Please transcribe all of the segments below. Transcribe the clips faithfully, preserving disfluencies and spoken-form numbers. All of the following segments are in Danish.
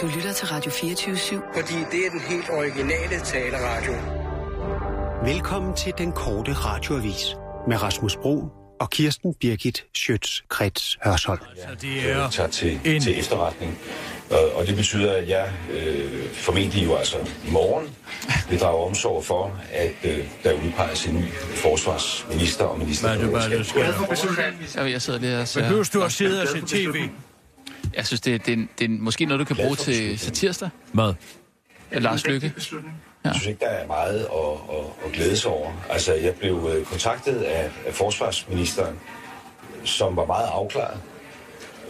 Du lytter til Radio fireogtyve syv, fordi det er den helt originale taleradio. Velkommen til den korte radioavis med Rasmus Bruun og Kirsten Birgit Schiøtz Kretz Hørsholm. Jeg tager til, til efterretning, og, og det betyder, at jeg øh, formentlig jo altså i morgen vil drage omsorg for, at øh, der udpeges en ny forsvarsminister og minister. Hvad er det, hvad er Jeg sidder lige og ser. Men du at sidde og se tv? Jeg synes, det er, det er, det er måske noget, du kan bruge til satirsdag. Hvad? Lars Løkke. Jeg synes ikke, der er meget at, at, at glæde sig over. Altså, jeg blev kontaktet af, af forsvarsministeren, som var meget afklaret,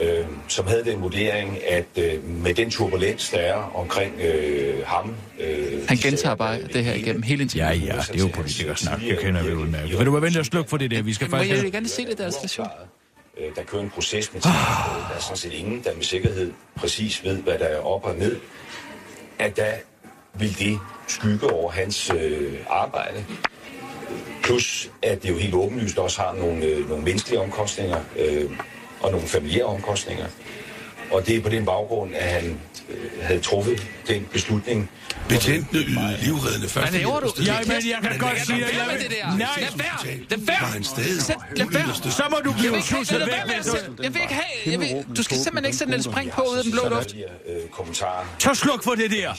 øh, som havde den vurdering, at øh, med den turbulens, der er omkring øh, ham... Øh, han gentager bare det her igennem hele interviewen. Ja, ja, det er jo politikersnak, det kender vi udmærket. Vil du være venlig at slukke for det der? Vi skal faktisk... Jeg vil gerne se det der station. Der kører en proces med tilsynsrådet. Der er sådan set ingen, der med sikkerhed præcis ved, hvad der er op og ned. At der vil det skygge over hans øh, arbejde. Plus, at det jo helt åbenlyst også har nogle, øh, nogle menneskelige omkostninger øh, og nogle familiære omkostninger. Og det er på den baggrund, at han øh, havde truffet den beslutning. Betjentene yder livreddende første hjælp. Ja, men jeg kan godt sige, at jeg vil... Nej, lad være! Lad være! Så må du blive susset væk. Jeg vil ikke have... Du skal simpelthen ikke sætte en spring på ud af den blå luft. Så sluk for det der!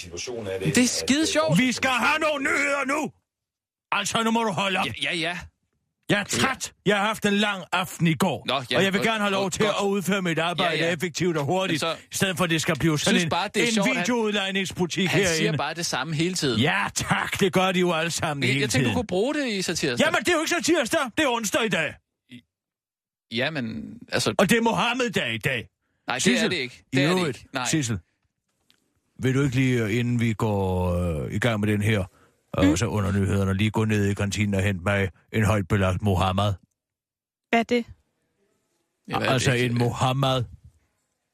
Det er skide sjovt. Vi skal have nogle nyheder nu! Altså, nu må du holde op. Ja, ja. Jeg er træt. Jeg har haft en lang aften i går, Nå, ja, og jeg vil gerne have lov og, til og, at udføre mit arbejde ja, ja. effektivt og hurtigt, så, i stedet for at det skal blive sådan bare, en, en sjovt, videoudlejningsbutik han, han herinde. Han siger bare det samme hele tiden. Ja tak, det gør de jo alle sammen jeg, hele tiden. Jeg tænkte, du kunne bruge det i satirsdag. Jamen, det er jo ikke satirsdag, det er onsdag i dag. Jamen, altså... Og det er Mohamed-dag i dag. Nej, Sissel, det er det ikke. Det er det ikke. Nej. Sissel, vil du ikke lige, inden vi går øh, i gang med den her... Og mm. så under nyhederne lige gå ned i kantinen og hente mig en højt belagt Mohamed. Hvad er det? Ja, hvad er altså det? En Mohamed.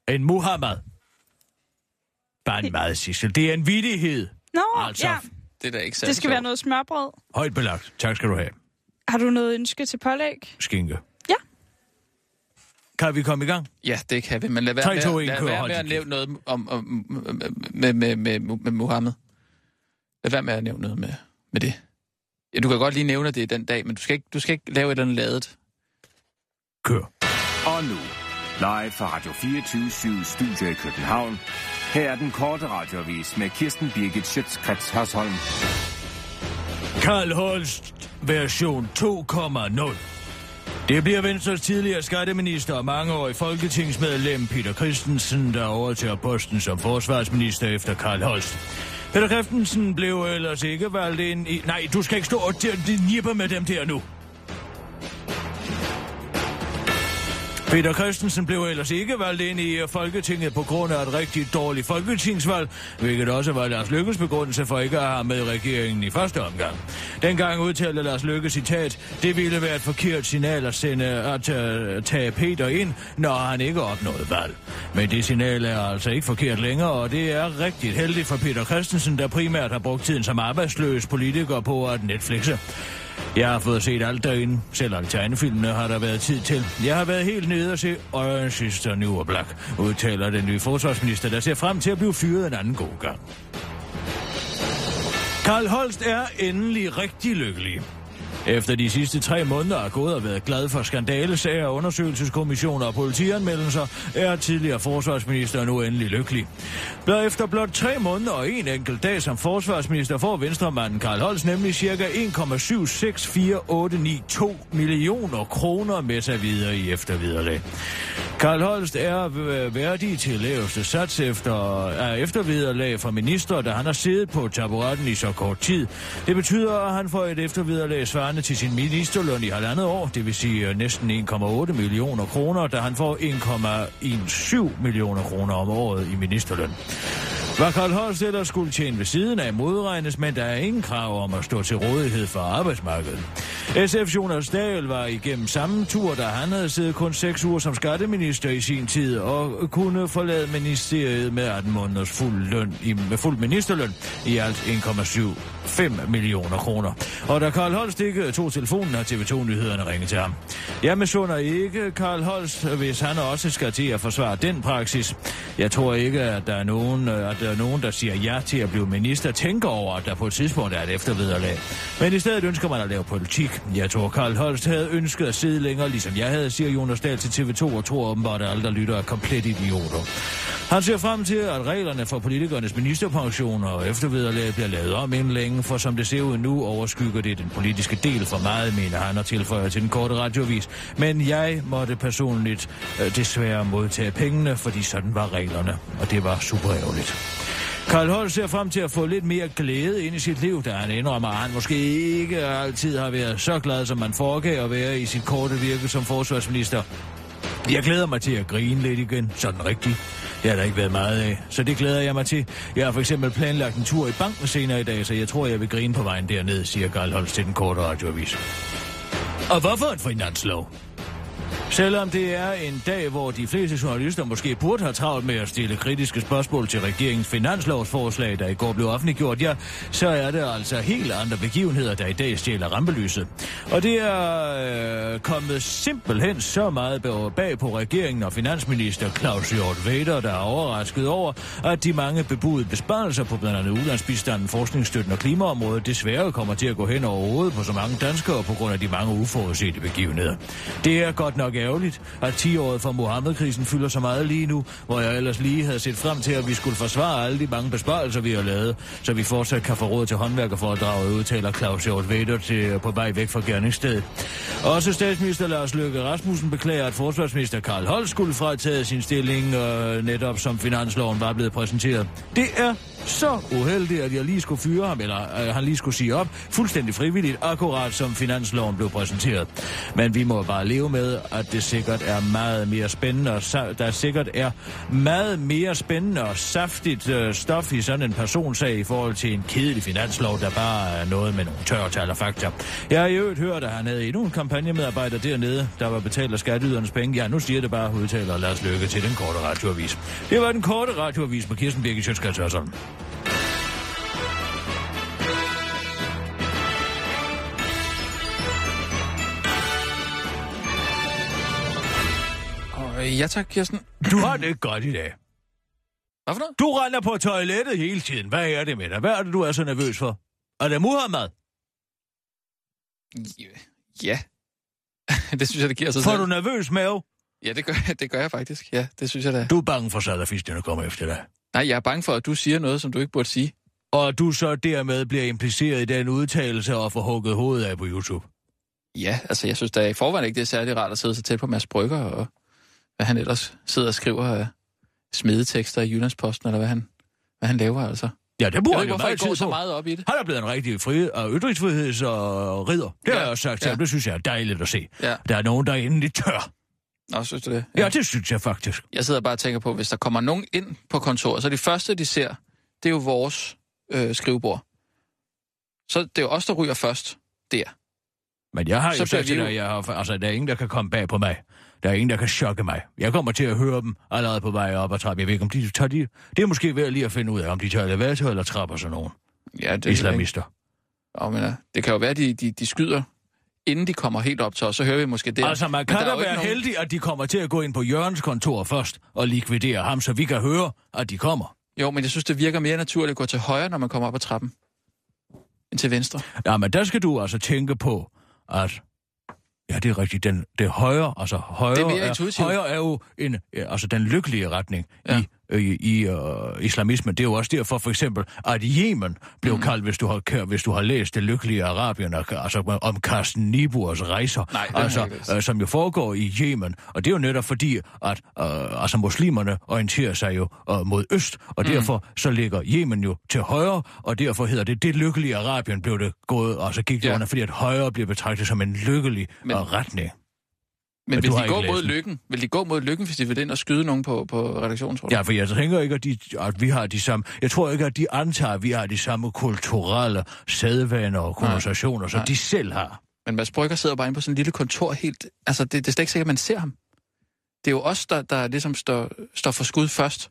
En Mohamed. Bare en det... meget, Sissel. Det er en vittighed. Nå, altså, ja. Det er da ikke sandt. Det skal være noget smørbrød. Højt belagt. Tak skal du have. Har du noget ønske til pålæg? Skinke. Ja. Kan vi komme i gang? Ja, det kan vi. Men lad være, tre, to, en, lad, lad være med at lave noget om, om, med, med, med, med Mohamed. Lad være med at nævne noget med, med det. Ja, du kan godt lige nævne det den dag, men du skal ikke, du skal ikke lave et eller andet ladet. Kør. Og nu, live fra Radio fireogtyve syv Studio i København. Her er den korte radioavis med Kirsten Birgit Schiøtz Kretz Hørsholm. Carl Holst, version to punkt nul. Det bliver Venstres tidligere skatteminister og mangeårig folketingsmedlem Peter Christensen, der overtager posten som forsvarsminister efter Carl Holst. Peter Christensen blev ellers ikke valgt ind i... Nej, du skal ikke stå og nippe med dem der nu. Peter Christensen blev ellers ikke valgt ind i Folketinget på grund af et rigtig dårligt folketingsvalg, hvilket også var Lars Løkkes begrundelse for ikke at have med regeringen i første omgang. Dengang udtalte Lars Løkke, citat, det ville være et forkert signal at sende at tage Peter ind, når han ikke opnåede valg. Men det signal er altså ikke forkert længere, og det er rigtig heldigt for Peter Christensen, der primært har brugt tiden som arbejdsløs politiker på at Netflixe. Jeg har fået set alt derinde. Selv alle tegnefilmene har der været tid til. Jeg har været helt nede og se Orange is the New Black, udtaler den nye forsvarsminister, der ser frem til at blive fyret en anden god gang. Carl Holst er endelig rigtig lykkelig. Efter de sidste tre måneder har gået og været glad for skandalesager, undersøgelseskommissioner og politianmeldelser, er tidligere forsvarsminister nu endelig lykkelig. Blot efter blot tre måneder og en enkelt dag som forsvarsminister får venstremanden Carl Holst nemlig ca. en komma syv seks fire otte ni to millioner kroner med sig videre i efterviderlag. Carl Holst er værdig til laveste sats efter, af efterviderlag fra minister, da han har siddet på taburetten i så kort tid. Det betyder, at han får et efterviderlag svarende til sin ministerløn i halvandet år, det vil sige næsten en komma otte millioner kroner, da han får en komma sytten millioner kroner om året i ministerløn. Hvad Carl Holst ellers skulle tjene ved siden af modregnes, men der er ingen krav om at stå til rådighed for arbejdsmarkedet. S F's Jonas Dahl var igennem samme tur, da han havde siddet kun seks uger som skatteminister i sin tid, og kunne forlade ministeriet med atten måneders fuld, løn, med fuld ministerløn i alt en komma syv fem millioner kroner. Og da Carl Holst ikke tog telefonen, har T V to-nyhederne ringet til ham. Jeg misunder ikke Carl Holst, hvis han også skal til at forsvare den praksis. Jeg tror ikke, at der er nogen, at der, er nogen, der siger ja til at blive minister, tænker over, at der på et tidspunkt er et eftervederlag. Men i stedet ønsker man at lave politik. Jeg tror, Carl Holst havde ønsket at sidde længere, ligesom jeg havde, siger Jonas Dahl til T V to, og tror åbenbart, at alle, der lytter, er komplet idioter. Han ser frem til, at reglerne for politikernes ministerpensioner og eftervederlag bliver lavet om inden længe, for som det ser ud nu, overskygger det den politiske del for meget, mener han og tilføjer til den korte radioavis. Men jeg måtte personligt øh, desværre modtage pengene, fordi sådan var reglerne, og det var super ærgerligt. Carl Holst ser frem til at få lidt mere glæde ind i sit liv, da han indrømmer, at han måske ikke altid har været så glad, som man foregav at være i sit korte virke som forsvarsminister. Jeg glæder mig til at grine lidt igen, sådan rigtigt. Det har der ikke været meget af, så det glæder jeg mig til. Jeg har for eksempel planlagt en tur i banken senere i dag, så jeg tror, jeg vil grine på vejen dernede, siger Carl Holst til den korte radioavis. Og hvorfor en finanslov? Selvom det er en dag, hvor de fleste journalister måske burde have travlt med at stille kritiske spørgsmål til regeringens finanslovsforslag, der i går blev offentliggjort, ja, så er det altså helt andre begivenheder, der i dag stjæler rampelyset. Og det er øh, kommet simpelthen så meget bag på regeringen og finansminister Claus Hjort Frederiksen, der er overrasket over, at de mange bebudede besparelser på blandt andet ulandsbistanden, forskningsstøtten og klimaområdet desværre kommer til at gå hen over hovedet på så mange danskere på grund af de mange uforudsete begivenheder. Det er godt nok ærgerligt, at ti-året fra Mohammed-krisen fylder så meget lige nu, hvor jeg ellers lige havde set frem til, at vi skulle forsvare alle de mange besparelser, vi har lavet, så vi fortsat kan få råd til håndværkerforedraget, udtaler Claus Hjort Frederiksen på vej væk fra gerningsstedet. Også statsminister Lars Løkke Rasmussen beklager, at forsvarsminister Carl Holst skulle fratage sin stilling, øh, netop som finansloven var blevet præsenteret. Det er så uheldigt, at jeg lige skulle fyre ham, eller øh, han lige skulle sige op, fuldstændig frivilligt, akkurat som finansloven blev præsenteret. Men vi må bare leve med, at det sikkert er meget mere spændende, og sa- der sikkert er meget mere spændende og saftigt øh, stof i sådan en personsag i forhold til en kedelig finanslov, der bare er noget med nogle tørretal og fakta. Jeg har i øvrigt hørt, at han havde endnu en kampagnemedarbejder dernede, der var betalt af skatteydernes penge. Ja, nu siger det bare, udtaler Lars Løkke til den korte radioavis. Det var den korte radioavis med Kirsten Birgit Schiøtz Kretz Hørsholm. Ja tak, Kirsten. Du har det ikke godt i dag. Hvad for noget? Du render på toilettet hele tiden. Hvad er det med dig? Hvad er det, du er så nervøs for? Er det Mohamed? Ja. Det synes jeg, det giver sig. Får selv. Du nervøs mave? Ja, det gør, det gør jeg faktisk. Ja, det synes jeg da. Du er bange for salafisterne kommer efter dig. Nej, jeg er bange for, at du siger noget, som du ikke burde sige. Og du så dermed bliver impliceret i den udtalelse og får hugget hovedet af på YouTube. Ja, altså jeg synes da i forvejen ikke, det er særlig rart at sidde så tæt på Mads Brügger og... hvad han ellers sidder og skriver uh, smedetekster i Jyllandsposten, eller hvad han, hvad han laver, altså. Ja, det bruger han jo meget tid så meget op i det. Han er blevet en rigtig fri og ytringsfriheds- og ridder. Det ja. har jeg også sagt til ja. ham. Det synes jeg er dejligt at se. Ja. Der er nogen, der er endelig tør. Nå, synes du det? Ja. ja, det synes jeg faktisk. Jeg sidder bare og tænker på, hvis der kommer nogen ind på kontoret, så det første, de ser, det er jo vores øh, skrivebord. Så det er jo os, der ryger først der. Men jeg har så jo sagt til dig, jeg har, altså, der er ingen, der kan komme bag på mig. Der er ingen, der kan chokke mig. Jeg kommer til at høre dem allerede på vej op ad trappen. Jeg ved ikke, om de tager de... Det er måske værd lige at finde ud af, om de tager elevator eller trapper sådan nogen. Ja, det islamister. Ikke... Oh, men, ja. Det kan jo være, at de, de, de skyder, inden de kommer helt op til os. Så hører vi måske det. Altså, man kan da være nogen... heldig, at de kommer til at gå ind på Jørgens kontor først og likvidere ham, så vi kan høre, at de kommer. Jo, men jeg synes, det virker mere naturligt at gå til højre, når man kommer op ad trappen, end til venstre. Ja, men der skal du altså tænke på, at... Ja, det er rigtigt. Den, det er højre, altså højre det er, højre er jo en, altså den lykkelige retning ja. i, i, i uh, islamismen. Det er jo også derfor for eksempel, at Jemen blev mm. kaldt, hvis du har hvis du har læst det lykkelige Arabien, altså om Kirsten Niburs rejser, Nej, altså uh, som jo foregår i Jemen. Og det er jo netop fordi, at uh, altså muslimerne orienterer sig jo uh, mod øst, og mm. derfor så ligger Jemen jo til højre, og derfor hedder det det lykkelige Arabien blev det gået, altså gik det ja. under, fordi at højre bliver betragtet som en lykkelig Men... retning. Men, men vil, de gå mod lykken? vil de gå mod lykken, hvis de vil ind og skyde nogen på, på redaktionen, tror du? Ja, for jeg tænker ikke, at, de, at vi har de samme... Jeg tror ikke, at de antager, at vi har de samme kulturelle sædvaner og konversationer, som de selv har. Men Mads Brügger sidder bare inde på sådan en lille kontor helt... Altså, det, det er slet ikke sikkert, at man ser ham. Det er jo os, der, der ligesom står, står for skud først.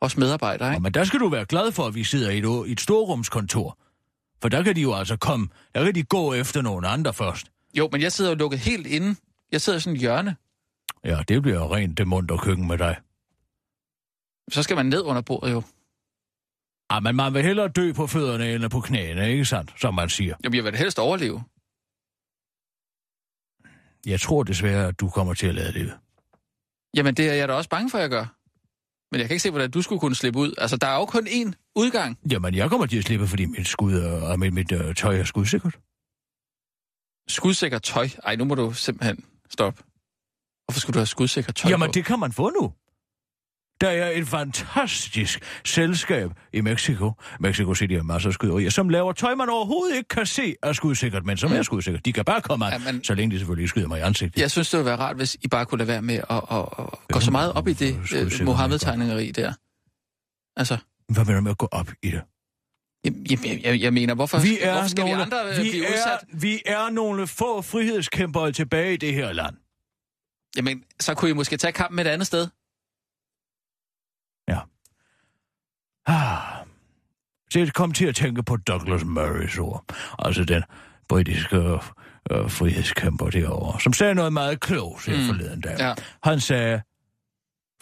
Os medarbejdere, ikke? Og men der skal du være glad for, at vi sidder i et, et storrumskontor. For der kan de jo altså komme... Der kan de gå efter nogen andre først. Jo, men jeg sidder jo lukket helt inde. Jeg sidder i sådan et hjørne. Ja, det bliver jo rent det mundt og køkken med dig. Så skal man ned under bordet, jo. Ah, men man vil hellere dø på fødderne eller på knæene, ikke sandt? Som man siger. Jamen, jeg vil helst overleve. Jeg tror desværre, at du kommer til at lade det. Jamen, det er jeg da også bange for, at jeg gør. Men jeg kan ikke se, hvordan du skulle kunne slippe ud. Altså, der er jo kun én udgang. Jamen, jeg kommer til at slippe, fordi mit, skud og mit, mit uh, tøj er skudsikkert. Skudsikkert tøj? Ej, nu må du simpelthen stoppe. Hvorfor skulle du have skudsikkert tøj? Jamen, på? Det kan man få nu. Der er et fantastisk selskab i Mexico. Mexico City har masser af skyderier, som laver tøj, man overhovedet ikke kan se er skudsikkert, men som er skudsikkert. De kan bare komme af, ja, men... så længe de selvfølgelig skyder mig i ansigtet. Jeg synes, det ville være rart, hvis I bare kunne lade være med at, at, at gå så meget op i det uh, Mohammed-tegningeri der. Altså... Hvad mener du med at gå op i det? Jeg, jeg, jeg, jeg mener, hvorfor, vi er hvorfor skal nogle, vi andre vi blive er, udsat? Vi er nogle få frihedskæmpere tilbage i det her land. Jamen, så kunne I måske tage kampen et andet sted. Ja. Ah. Så jeg kom til at tænke på Douglas Murrays ord. Altså den britiske øh, frihedskæmper derovre, som sagde noget meget klogt her mm. forleden dag. Ja. Han sagde,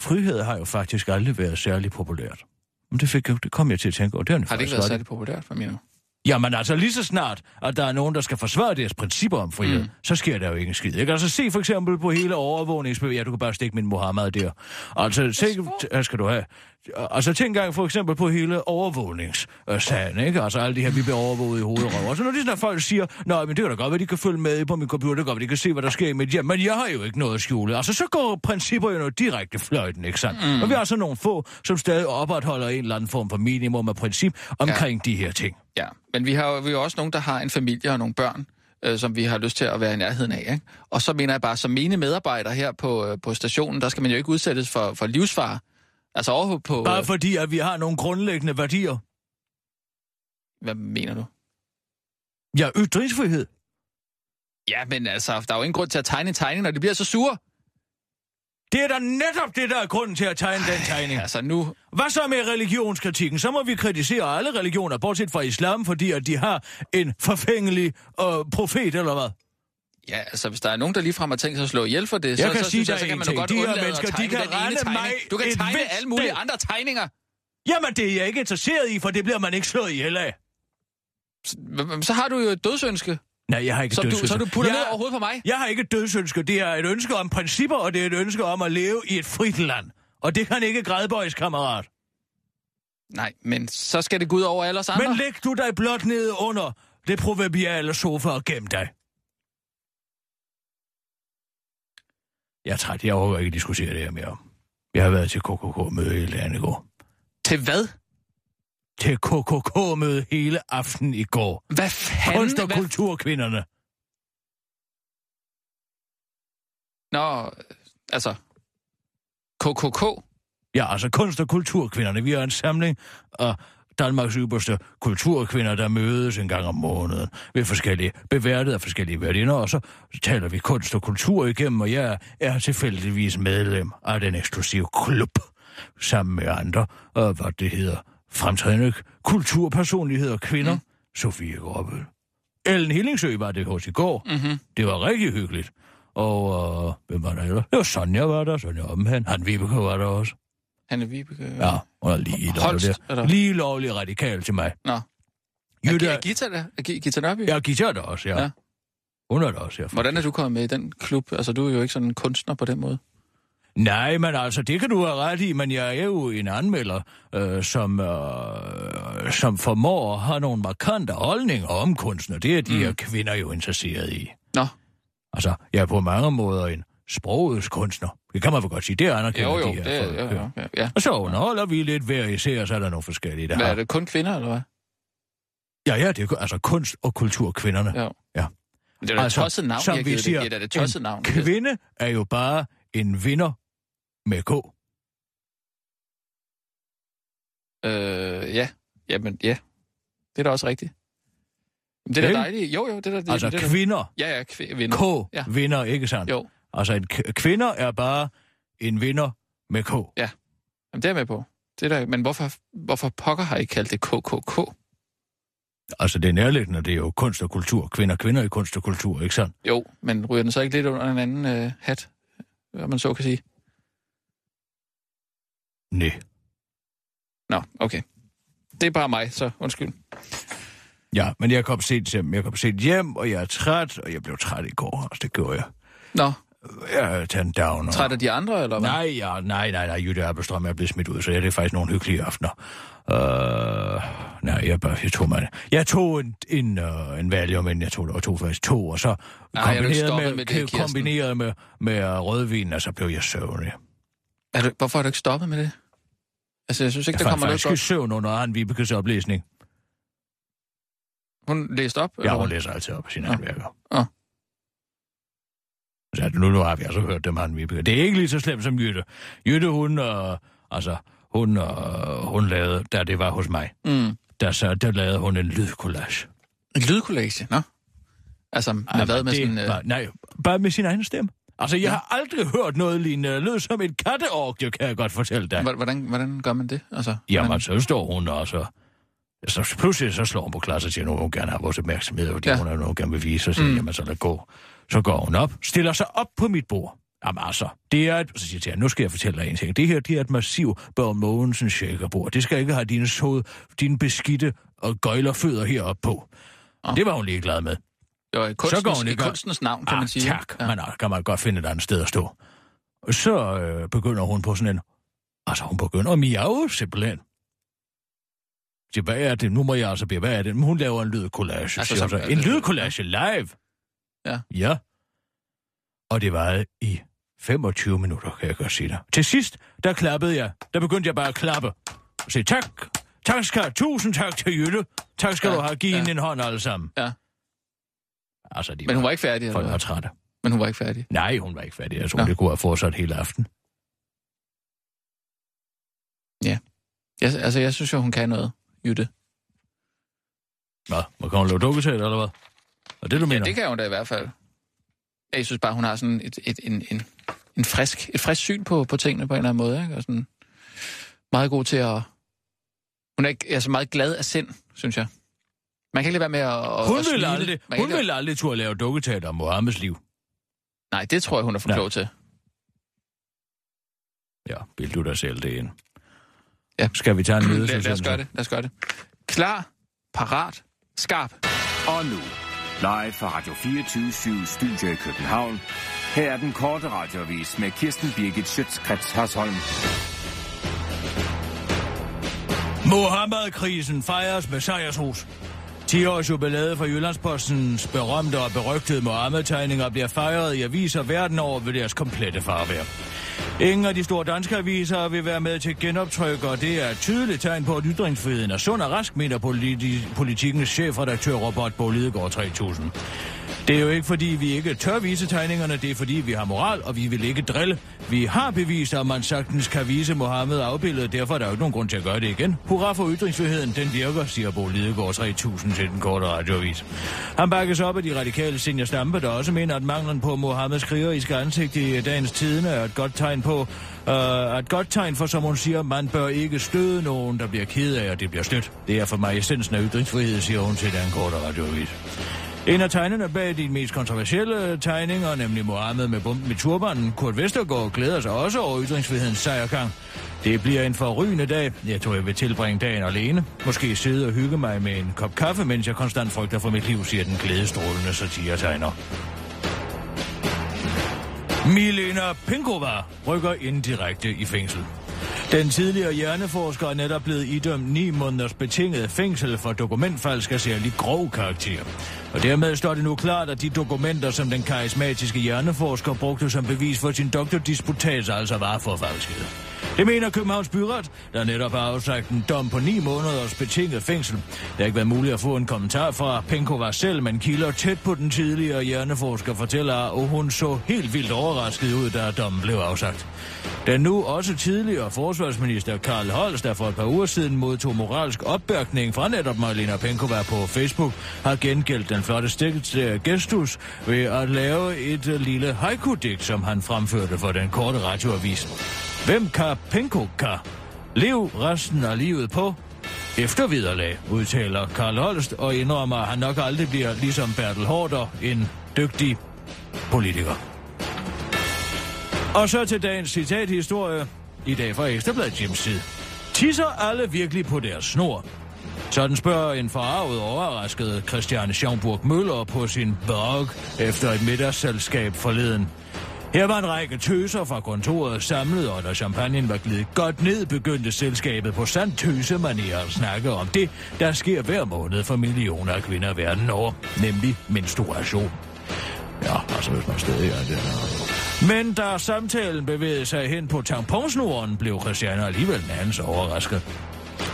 frihed har jo faktisk aldrig været særlig populært. Men det, fik, det kom jeg til at tænke over. Det har det ikke været ret. Særlig populært, hvad mener du? Jamen altså lige så snart, at der er nogen, der skal forsvare deres principper om frihed, mm. så sker der jo ikke en skid. Jeg kan altså se for eksempel på hele overvågningsbevægelsen, ja, du kan bare stikke min Mohammed der. Altså, tænk, her skal du have. Altså tænk engang for eksempel på hele overvågningssagen, ikke? Altså alle de her, vi bliver overvåget i hovedrøver. Altså når de sådan folk siger, nej, men det kan da godt være, de kan følge med på min computer, det kan godt være, de kan se, hvad der sker i mit hjem, men jeg har jo ikke noget at skjule. Altså så går principper jo noget direkte fløjten, ikke sandt? Mm. Og vi har så nogle få, som stadig opretholder en eller anden form for minimum af princip omkring ja. De her ting. Ja, men vi har jo vi har også nogen, der har en familie og nogle børn, øh, som vi har lyst til at være i nærheden af. Ikke? Og så mener jeg bare, som mine medarbejdere her på, øh, på stationen, der skal man jo ikke udsættes for, for livsfare. Altså over på... Øh... Bare fordi, at vi har nogle grundlæggende værdier. Hvad mener du? Ja, ytringsfrihed. Ja, men altså, der er jo ingen grund til at tegne en tegning, når de bliver så sure. Det er da netop det, der er grunden til at tegne Ej, den tegning. Altså nu... Hvad så med religionskritikken? Så må vi kritisere alle religioner, bortset fra islam, fordi at de har en forfængelig øh, profet, eller hvad? Ja, altså hvis der er nogen, der ligefrem har tænkt sig at slå ihjel for det, jeg så, kan så, sige, så, der så, så kan man jo godt de undlade at tegne de kan den ene tegning. Du kan tegne alle mulige del. Andre tegninger. Jamen det er jeg ikke interesseret i, for det bliver man ikke slået ihjel af. Så, så har du jo et dødsønske. Nej, jeg har ikke dødsønske. Så du putter jeg, ned overhovedet på mig? Jeg har ikke dødsønske. Det er et ønske om principper, og det er et ønske om at leve i et frit land. Og det kan ikke grædbøjes, kammerat. Nej, men så skal det gå ud over alle os andre. Men læg du dig blot ned under det proverbiale sofa og gem dig. Jeg er træt. Jeg overhovedet ikke diskutere det her mere. Jeg har været til K K K-møde hele dagen i går. Til hvad? Til K K K-møde hele aftenen i går. Hvad fanden? Kunst- og hvad... kulturkvinderne. Nå, altså... K K K? Ja, altså kunst- og kulturkvinderne. Vi har en samling af Danmarks ypperste kulturkvinder, der mødes en gang om måneden ved forskellige beværtet af forskellige værdinder, og så taler vi kunst og kultur igennem, og jeg er tilfældigvis medlem af den eksklusive klub, sammen med andre, og hvad det hedder, fremtrædende kulturpersonligheder, kvinder, mm. Sofie Gråbøl. Ellen Hillingsø var det hos i går. Mm-hmm. Det var rigtig hyggeligt. Og øh, hvem var der ellers? Det var Sonja var der, Sonja Omhan. Han Vibeke var der også. Hanne Vibeke... Ja, hun er lige Holst, lovlig der. Lige lovlig radikal til mig. Nå. Jutta... Er Gita der? Er Gita Nørby? Ja, Gita er der også, ja. ja. Hun er der også, ja. Hvordan er du kommet med i den klub? Altså, du er jo ikke sådan en kunstner på den måde. Nej, men altså, det kan du have ret i, men jeg er jo en anmelder, øh, som, øh, som formår at have nogle markante holdninger om kunstner. Det er de mm. her kvinder jo interesseret i. Nå. Altså, jeg er på mange måder en sprogets kunstner. Det kan man vel godt sige. Det er anerkendt. Jo, jo, de det er, folk, jo, jo, ja. Ja. Og så underholder vi lidt hver især, så er der nogle forskellige der. Hvad er det, kun kvinder, eller hvad? Ja, ja, det er altså kunst- og kulturkvinderne. Jo. Ja. Det er altså, et tosset navn, som jeg vi siger, det, det er det tosset navn. Kvinde er jo bare en vinder med K. Øh, ja. Jamen, ja. Det er da også rigtigt. Det er da dejligt. Jo, jo, det er da... Altså det er kvinder. Der... Ja, ja, kvinder. K, ja. Vinder, ikke sandt? Jo. Altså, en k- kvinder er bare en vinder med K. Ja, jamen, det er med på. Det er der... Men hvorfor, hvorfor pokker har I kaldt det K K K? Altså, det er nærliggende, det er jo kunst og kultur. Kvinder, kvinder i kunst og kultur, ikke sandt? Jo, men ryger den så ikke lidt under en anden øh, hat, hvad man så kan sige? Nej. Nå, okay. Det er bare mig, så undskyld. Ja, men jeg kom sent hjem, jeg kom sent hjem, og jeg er træt, og jeg blev træt i går, altså det gjorde jeg. Nå. Jeg tager en down. Og... Træt af de andre, eller hvad? Nej, ja, nej, nej, nej, Jytte Appelstrøm er blevet smidt ud, så det er faktisk nogle hyggelige aftener. Uh, nej, jeg bare, jeg tog mig... Jeg tog en, en, uh, en valium, men jeg tog, og tog faktisk to, og så kombineret, nej, med, med, det, kombineret med, med rødvin, og så blev jeg søvnig. Er du, hvorfor har du ikke stoppet med det? Altså, jeg synes ikke, jeg der kommer noget godt. Jeg fandt faktisk søvn under Arne Vibekes oplæsning. Hun læste op? Eller? Ja, hun læser altid op af sine handværker. Ja. Ja. Så nu, nu har vi altså hørt dem, Arne Vibeke. Det er ikke lige så slemt som Jytte. Jytte, hun, øh, altså, hun, øh, hun lavede, da det var hos mig, mm. der, så, der lavede hun en lydkollage. En lydkollage? Nå. Altså, med Ej, hvad med sin... Øh... Var, nej, bare med sin egen stemme. Altså, jeg ja. har aldrig hørt noget lignende. Lød som en katteorgie, kan jeg godt fortælle dig. Hvordan, hvordan gør man det? Altså, jamen, hvordan... så står hun også... Så pludselig så slår hun på klasse og siger, nu hun gerne har vores opmærksomhed, fordi ja. hun har noget gerne vil vise, og siger, mm. jamen så lad gå. Så går hun op, stiller sig op på mit bord. Jamen altså, det er et... Så siger jeg, nu skal jeg fortælle dig en ting. Det her, det er et massiv Børge Mogensens shakerbord. Det skal ikke have dine, hoved, dine beskidte og gøjlerfødder heroppe på. Oh. Det var hun lige glad med. Jo, i kunstens, så går hun i kunstens navn, kan ah, man sige. Tak, ja. man, kan man godt finde et andet sted at stå. Så øh, begynder hun på sådan en... Altså, hun begynder at miau, simpelthen. Hvad er det? Nu må jeg altså blive, hvad er det? Men hun laver en lydkollage. Altså, så, så. En lydkollage live? Ja. Ja. Og det varede i femogtyve minutter, kan jeg godt sige dig. Til sidst, der klappede jeg. Der begyndte jeg bare at klappe. Og sige tak. Tak skal Tusind tak til Jytte. Tak skal ja, du have. Giv ja. en hånd alle sammen. Ja. Altså, de Men hun var, var ikke færdig? Folk var trætte. Men hun var ikke færdig? Nej, hun var ikke færdig. Jeg tror, ja. det kunne have fortsat hele aften. Ja. Jeg, altså, jeg synes jo, hun kan noget. Jytte. Nå, man kan hun lave dukketæt, eller hvad? Og det, du mener? Ja, det kan hun da i hvert fald. Jeg synes bare, hun har sådan et, et, en, en, en frisk, et frisk syn på, på tingene på en eller anden måde, ikke? Og sådan meget god til at... Hun er ikke, altså meget glad af sind, synes jeg. Man kan ikke lade være med at... Hun at vil aldrig, hun vil aldrig turde lave dukketæt om Mohammeds liv. Nej, det tror jeg, hun er for klog til. Ja, bild du dig selv det ind. Ja. Skal vi tage en nyhed? Lad, lad os gøre det, lad os gøre det. Klar, parat, skarp. Og nu, live fra Radio fireogtyve syv Studio i København. Her er den korte radioavis med Kirsten Birgit Schiøtz Kretz Hørsholm. Mohammed-krisen fejres med sejrshus. ti års jubilæet fra Jyllandspostens berømte og berygtede Mohammed-tegninger bliver fejret i aviser verden over ved deres komplette farvær. Ingen af de store danske aviser vil være med til genoptryk, og det er et tydeligt tegn på, at ytringsfriheden er sund og rask, mener politi- Politikens chefredaktør Robert Bo Lidegaard tre tusind. Det er jo ikke, fordi vi ikke tør vise tegningerne, det er, fordi vi har moral, og vi vil ikke drille. Vi har bevist, at man sagtens kan vise Mohammed afbildet, derfor er der jo ikke nogen grund til at gøre det igen. Hurra for ytringsfriheden, den virker, siger Bo Lidegaard tre tusind til den korte radioavis. Han bakkes op af de radikale Senior Stampe, der også mener, at manglen på Mohammeds krigeriske ansigt i dagens Tidende er et godt tegn på, Uh, et godt tegn for, som hun siger, man bør ikke støde nogen, der bliver ked af, og det bliver stødt. Det er for mig essensen af ytringsfrihed, siger hun til den korte radioavis. En af tegnerne bag de mest kontroversielle tegninger, nemlig Mohammed med bomben i turbanen, Kurt Westergaard, glæder sig også over ytringsfrihedens sejrgang. Det bliver en forrygende dag. Jeg tror, jeg vil tilbringe dagen alene. Måske sidde og hygge mig med en kop kaffe, mens jeg konstant frygter for mit liv, siger den glædestrålende satiretegner. Milena Pinkova rykker indirekte i fængsel. Den tidligere hjerneforsker er netop blevet idømt ni måneders betinget fængsel for dokumentfalsk af særlig grov karakter. Og dermed står det nu klart, at de dokumenter, som den karismatiske hjerneforsker brugte som bevis for sin doktordisputats, altså var forfalskede. Det mener Københavns Byret, der netop har afsagt en dom på ni måneders betinget fængsel. Det har ikke været muligt at få en kommentar fra Penkova selv, men kilder tæt på den tidligere hjerneforsker fortæller, og hun så helt vildt overrasket ud, da dommen blev afsagt. Den nu også tidligere forsvarsminister Carl Holst, der for et par uger siden modtog moralsk opbærkning fra netop Marlena Penkova på Facebook, har gengældt den flotte stikkelse gestus ved at lave et lille haiku-digt, som han fremførte for den korte radioavis. Hvem kan Penko kan? Lev resten af livet på efterviderlag, udtaler Carl Holst og indrømmer, at han nok aldrig bliver ligesom Bertel Haarder, en dygtig politiker. Og så til dagens citathistorie, i dag fra Ekstrabladet hjemmeside. Tisser alle virkelig på deres snor? Sådan spørger en forarvet overrasket Christian Schaumburg-Müller på sin blog efter et middagsselskab forleden. Her var en række tøser fra kontoret samlet, og da champagnen var glidet godt ned, begyndte selskabet på sand tøsemanér at snakke om det, der sker hver måned for millioner af kvinder verden over, nemlig menstruation. Ja, altså hvis man stadig er det. Men da samtalen bevægede sig hen på tamponsnoren, blev Christiane alligevel en anden så overrasket.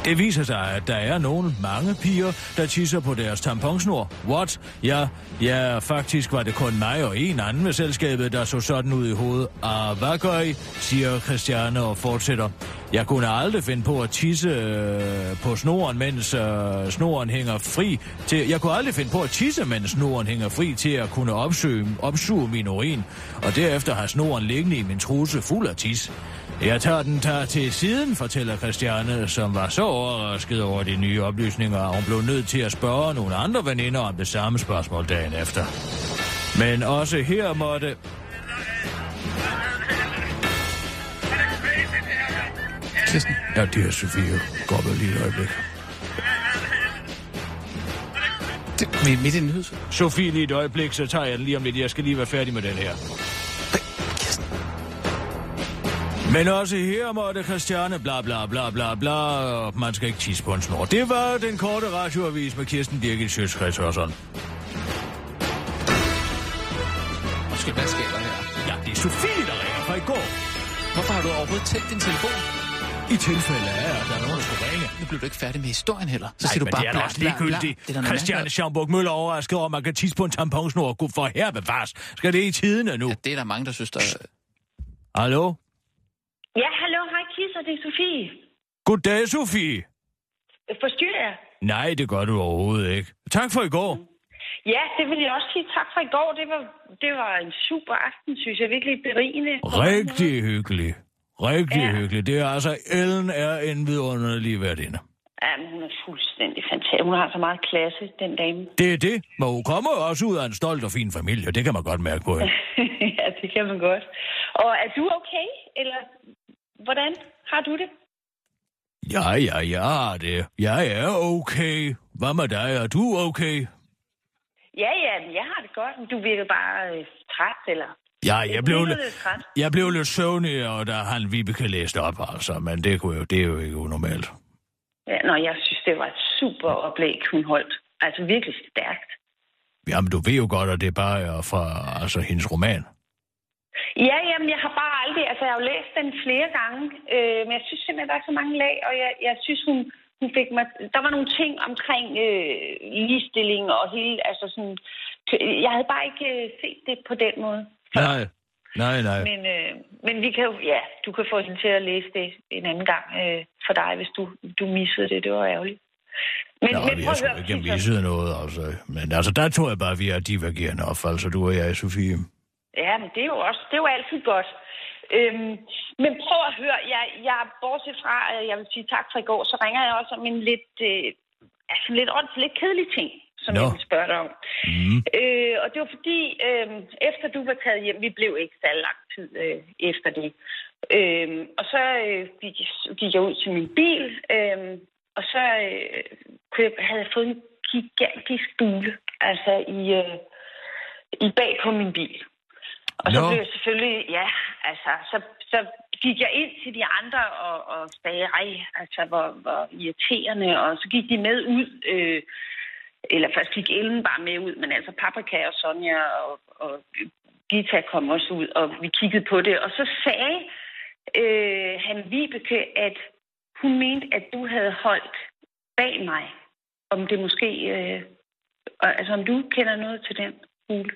Det viser sig, at der er nogle mange piger, der tisser på deres tamponsnor. What? Ja, ja, faktisk var det kun mig og en anden med selskabet, der så sådan ud i hovedet. Ah, hvad gør I? Siger Christiane og fortsætter. Jeg kunne aldrig finde på at tisse øh, på snoren, mens øh, snoren hænger fri til... Jeg kunne aldrig finde på at tisse, mens snoren hænger fri til at kunne opsøge, opsuge min urin. Og derefter har snoren liggende i min truse fuld af tis. Jeg tager den tager til siden, fortæller Christiane, som var så overrasket over de nye oplysninger, og hun blev nødt til at spørge nogle andre veninder om det samme spørgsmål dagen efter. Men også her måtte... Kirsten. Ja, det er Sofie. Går bare lige et øjeblik. Det er midt i nyheds. Sofie, lige et øjeblik, så tager jeg den lige om lidt. Jeg skal lige være færdig med den her. Kirsten. Men også her måtte Christiane bla bla bla bla bla, og man skal ikke tisse på en snor. Det var den korte radioavis med Kirsten Birgit Schiøtz Kretz Hørsholm. Måske, hvad sker der her? Ja, det er Sofie, der ringer fra i går. Hvorfor har du overhovedet tændt din telefon? I tilfælde af, at der er nogen, der skulle ringe. Nu blev du ikke færdig med historien heller. Så siger du bare, det er også ligegyldigt. Christian Schaumburg-Müller overrasket over, at man kan tisse på en tamponsnor. Gud for her bevares. Skal det i tidene nu? Ja, det er der mange, der synes, der... Hallo? Ja, hallo. Hej, Kisser. Det er Sofie. Goddag, Sofie. Forstyrrer jeg? Nej, det gør du overhovedet ikke. Tak for i går. Ja, det vil jeg også sige. Tak for i går. Det var, det var en super aften, synes jeg. Virkelig berigende. Rigtig hyggelig. Rigtig ja. Hyggeligt. Det er altså, Ellen er en vidunderlig værtinde. Jamen, hun er fuldstændig fantastisk. Hun har så meget klasse, den dame. Det er det. Men hun kommer jo også ud af en stolt og fin familie. Det kan man godt mærke på hende. Ja, det kan man godt. Og er du okay? Eller hvordan har du det? Ja, ja, ja, det. Jeg er okay. Hvad med dig? Er du okay? Ja, ja, jeg har det godt. Men du virker bare øh, træt, eller... Ja, jeg blev, jeg blev lidt søvnig, og der han Vibeke læste op, altså, men det, kunne jo, det er jo ikke unormalt. Ja, nå, jeg synes, det var et super oplæg, hun holdt. Altså virkelig stærkt. Jamen, du ved jo godt, at det bare er fra altså, hendes roman. Ja, jamen, jeg har bare aldrig... Altså, jeg har jo læst den flere gange, øh, men jeg synes simpelthen, der er så mange lag, og jeg, jeg synes, hun, hun fik mig... Der var nogle ting omkring øh, ligestilling og hele... Altså, sådan, jeg havde bare ikke øh, set det på den måde. Nej, nej, nej. Men, øh, men vi kan jo, ja, du kan få hende til at læse det en anden gang øh, for dig, hvis du, du missede det. Det var ærgerligt. Men, nej, men, jeg skulle ikke have misset noget, altså. Men altså, der tror jeg bare, vi er divergerende opfald, så du og jeg, Sofie. Ja, men det er jo også, det er jo altid godt. Øhm, men prøv at høre, jeg, jeg bortset fra, at jeg vil sige tak for i går, så ringer jeg også om en lidt, øh, altså lidt ordentligt, lidt kedelig ting. Som no. jeg ville spørge dig om. Mm. Øh, og det var fordi, øh, efter du var taget hjem, vi blev ikke særlig lang tid øh, efter det. Øh, og så øh, gik, gik jeg ud til min bil, øh, og så øh, kunne jeg, havde jeg fået en gigantisk bule, altså i, øh, i bag på min bil. Og no. så blev jeg selvfølgelig, ja, altså, så, så gik jeg ind til de andre og, og sagde, ej, altså, hvor, hvor irriterende, og så gik de med ud, øh, eller først gik Ellen bare med ud, men altså Paprika og Sonja og, og Gita kom også ud, og vi kiggede på det. Og så sagde øh, han Vibeke, at hun mente, at du havde holdt bag mig. Om det måske... Øh, altså, om du kender noget til den hule.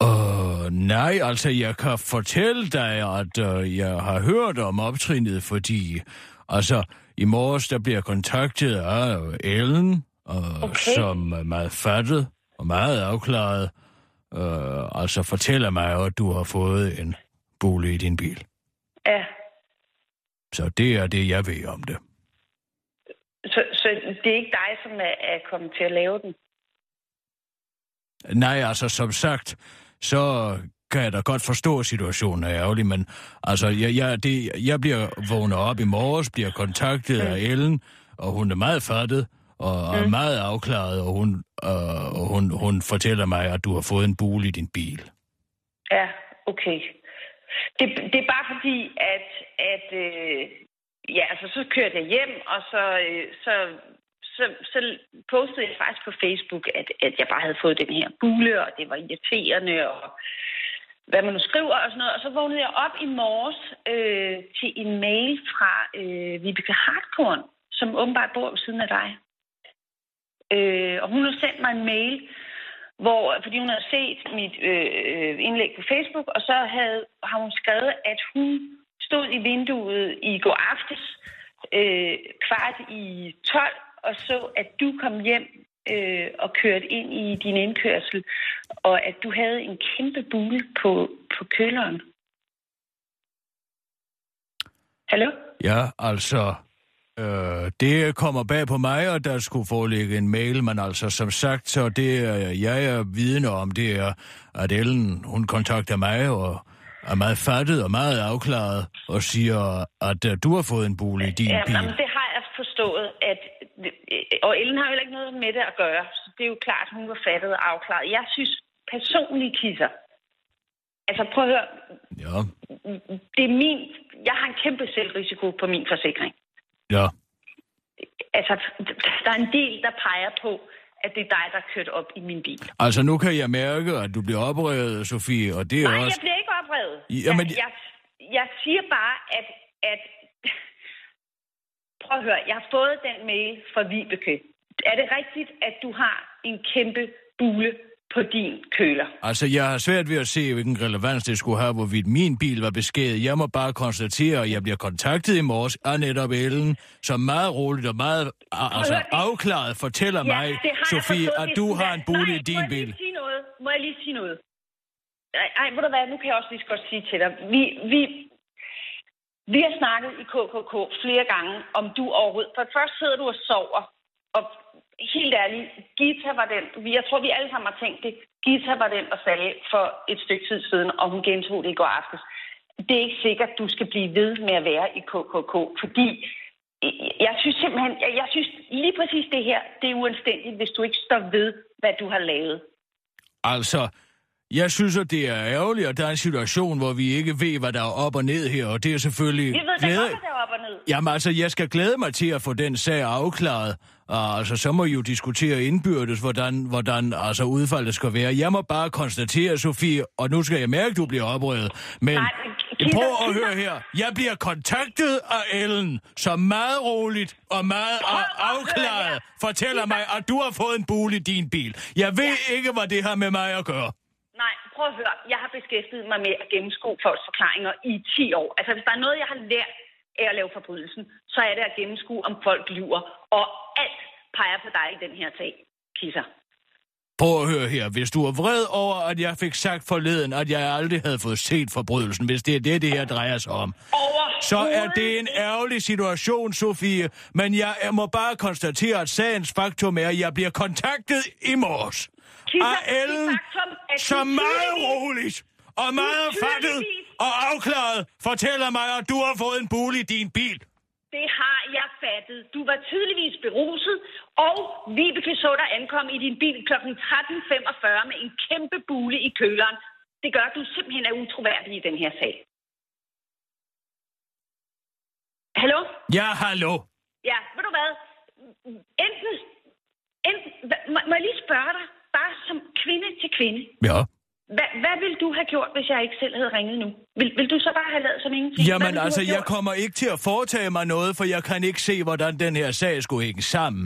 Åh, nej, altså, jeg kan fortælle dig, at øh, jeg har hørt om optrinet, fordi... Altså, i morges, der bliver kontaktet af Ellen, øh, okay. som er meget fattet og meget afklaret. Øh, altså, fortæller mig, at du har fået en bolig i din bil. Ja. Så det er det, jeg ved om det. Så, så det er ikke dig, som er, er kommet til at lave den? Nej, altså som sagt, så kan jeg da godt forstå, at situationen er ærgerlig, men altså, jeg, jeg, det, jeg bliver vågnet op i morges, bliver kontaktet mm. af Ellen, og hun er meget fattet og, og mm. meget afklaret, og, hun, øh, og hun, hun fortæller mig, at du har fået en bule i din bil. Ja, okay. Det, det er bare fordi, at, at øh, ja, altså, så kørte jeg hjem, og så, øh, så, så, så postede jeg faktisk på Facebook, at, at jeg bare havde fået den her bule, og det var irriterende, og hvad man nu skriver og sådan noget. Og så vågnede jeg op i morges øh, til en mail fra øh, Vibeke Hartkorn, som åbenbart bor ved siden af dig. Øh, og hun har sendt mig en mail, hvor, fordi hun havde set mit øh, indlæg på Facebook, og så havde, har hun skrevet, at hun stod i vinduet i går aftes øh, kvart i tolv, og så, at du kom hjem øh, og kørte ind i din indkørsel, og at du havde en kæmpe bule på, på køleren. Hallo? Ja, altså... Øh, det kommer bag på mig, og der skulle foreligge en mail, men altså som sagt, så det jeg er vidne om, det er, at Ellen, hun kontakter mig og er meget fattet og meget afklaret og siger, at du har fået en bolig i din ja, bil. Jamen, det har jeg forstået, at, og Ellen har jo ikke noget med det at gøre, så det er jo klart, hun var fattet og afklaret. Jeg synes personligt, Kisser, altså prøv at høre, ja. Det er min, jeg har en kæmpe selvrisiko på min forsikring. Ja. Altså, der er en del, der peger på, at det er dig, der kørt op i min bil. Altså, nu kan jeg mærke, at du bliver oprevet, Sofie, og det er Nej, også... Nej, jeg bliver ikke oprevet. Jamen... Jeg, jeg, jeg siger bare, at, at... Prøv at høre, jeg har fået den mail fra Vibeke. Er det rigtigt, at du har en kæmpe bule på din køler? Altså, jeg har svært ved at se, hvilken relevans det skulle have, hvorvidt min bil var beskædet. Jeg må bare konstatere, at jeg bliver kontaktet i morges af netop Ellen, som meget roligt og meget altså, afklaret fortæller ja, mig, Sofie, at du har en bolig i din bil. Må jeg lige sige noget? Må jeg lige sige noget? Ej, ej, må du være, nu kan jeg også lige godt sige til dig. Vi, vi, vi har snakket i K K K flere gange, om du overhovedet. For først sidder du og sover, og... Helt ærligt, Gita var den, jeg tror vi alle sammen har tænkt det, Gita var den, der sagde for et stykke tid siden, og hun gentog det i går aftes. Det er ikke sikkert, du skal blive ved med at være i K K K, fordi jeg synes simpelthen, jeg, jeg synes lige præcis det her, det er uanstændigt, hvis du ikke står ved, hvad du har lavet. Altså, jeg synes, at det er ærgerligt, og der er en situation, hvor vi ikke ved, hvad der er op og ned her, og det er selvfølgelig... Vi ved da glæde... godt, hvad der er op og ned. Jamen altså, jeg skal glæde mig til at få den sag afklaret. Og altså, så må I jo diskutere indbyrdes, hvordan, hvordan altså, udfaldet skal være. Jeg må bare konstatere, Sofie, og nu skal jeg mærke, at du bliver oprøret, men Nej, Kinder, prøv at Kinder. høre her. Jeg bliver kontaktet af Ellen, som meget roligt og meget afklaret fortæller Kinder. mig, at du har fået en bule i din bil. Jeg ved ja. ikke, hvad det har med mig at gøre. Nej, prøv at høre. Jeg har beskæftiget mig med at gennemskue folks forklaringer i ti år. Altså, hvis der er noget, jeg har lært af at lave forbrydelsen, så er det at gennemskue, om folk lyver. Og alt peger på dig i den her sag, Kisser. Prøv at høre her. Hvis du er vred over, at jeg fik sagt forleden, at jeg aldrig havde fået set forbrydelsen, hvis det er det, det her drejer sig om, så er det en ærgerlig situation, Sofie. Men jeg må bare konstatere, at sagens faktum er, at jeg bliver kontaktet i morges. Kisser, af Ellen, som meget roligt og meget fattet og afklaret fortæller mig, at du har fået en bule i din bil. Det har jeg fattet. Du var tydeligvis beruset, og Vibeke så dig ankom i din bil klokken tretten femogfyrre med en kæmpe bule i køleren. Det gør, du simpelthen er utroværdig i den her sag. Hallo? Ja, hallo. Ja, ved du hvad? Enten... enten må, må jeg lige spørge dig? Bare som kvinde til kvinde. Ja. Hvad, hvad ville du have gjort, hvis jeg ikke selv havde ringet nu? Vil, vil du så bare have lavet som ingenting? Jamen altså, jeg kommer ikke til at foretage mig noget, for jeg kan ikke se, hvordan den her sag skulle hænge sammen.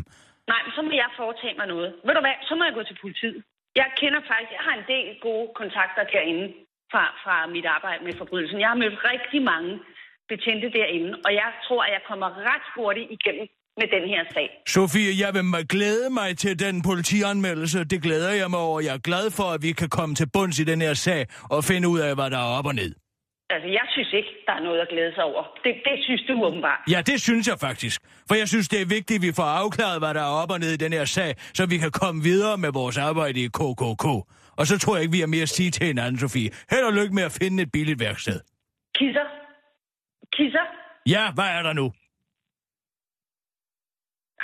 Nej, men så må jeg foretage mig noget. Ved du hvad, så må jeg gå til politiet. Jeg kender faktisk, jeg har en del gode kontakter derinde fra, fra mit arbejde med forbrydelsen. Jeg har mødt rigtig mange betjente derinde, og jeg tror, at jeg kommer ret hurtigt igennem med den her sag. Sofie, jeg vil glæde mig til den politianmeldelse. Det glæder jeg mig over. Jeg er glad for, at vi kan komme til bunds i den her sag og finde ud af, hvad der er op og ned. Altså, jeg synes ikke, der er noget at glæde sig over. Det, det synes du åbenbart. Ja, det synes jeg faktisk. For jeg synes, det er vigtigt, at vi får afklaret, hvad der er op og ned i den her sag, så vi kan komme videre med vores arbejde i K K K. Og så tror jeg ikke, vi har mere at sige til hinanden, Sofie. Held og lykke med at finde et billigt værksted. Kisser. Kisser? Ja, hvad er der nu?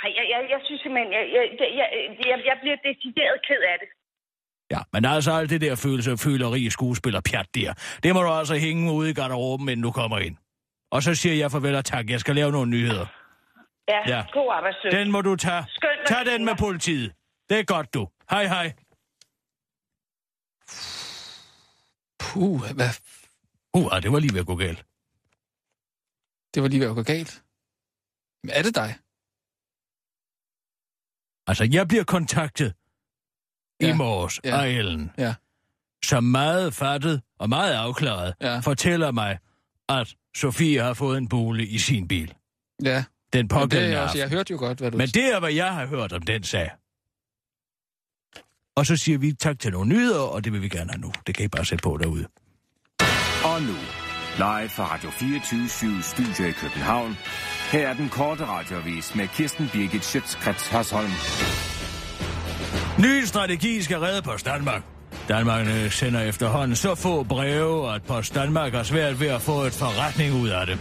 Nej, jeg, jeg, jeg synes simpelthen, jeg, jeg, jeg, jeg, jeg bliver decideret ked af det. Ja, men altså alt det der følelse af føleri, skuespiller, pjat der. Det må du altså hænge ude i garderoben, inden du kommer ind. Og så siger jeg farvel og tak. Jeg skal lave nogle nyheder. Ja, ja. God arbejdsøg. Den må du tage. Skønt, Tag den med politiet. Det er godt, du. Hej, hej. Puh, hvad? Uh, det var lige ved at gå galt. Det var lige ved at gå galt? Men er det dig? Altså, jeg bliver kontaktet i ja, morges ja, af Ellen, ja. som meget fattet og meget afklaret ja. fortæller mig, at Sofie har fået en bule i sin bil. Ja. Den pågældende aften. Jeg hørte jo godt, hvad du... Men det er, hvad jeg har hørt om den sag. Og så siger vi tak til nogle nyheder, og det vil vi gerne have nu. Det kan I bare sætte på derude. Og nu, live fra Radio fireogtyve syv Studio i København. Her er den korte radioavis med Kirsten Birgit Schiøtz Kretz Hørsholm. Ny strategi skal redde Post Danmark. Danmark sender efterhånden så få breve, at Post Danmark har svært ved at få et forretning ud af det.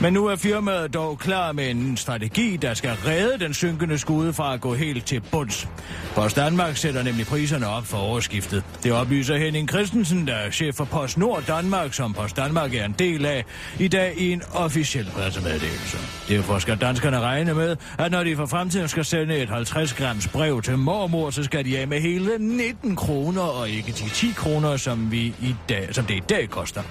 Men nu er firmaet dog klar med en strategi, der skal redde den synkende skude fra at gå helt til bunds. Post Danmark sætter nemlig priserne op for årsskiftet. Det oplyser Henning Christensen, der er chef for Post Nord Danmark, som Post Danmark er en del af, i dag i en officiel pressemeddelelse. Derfor skal danskerne regne med, at når de for fremtiden skal sende et halvtreds grams brev til mormor, så skal de af med hele nitten kroner og ikke de ti kroner, som, vi i dag, som det i dag koster.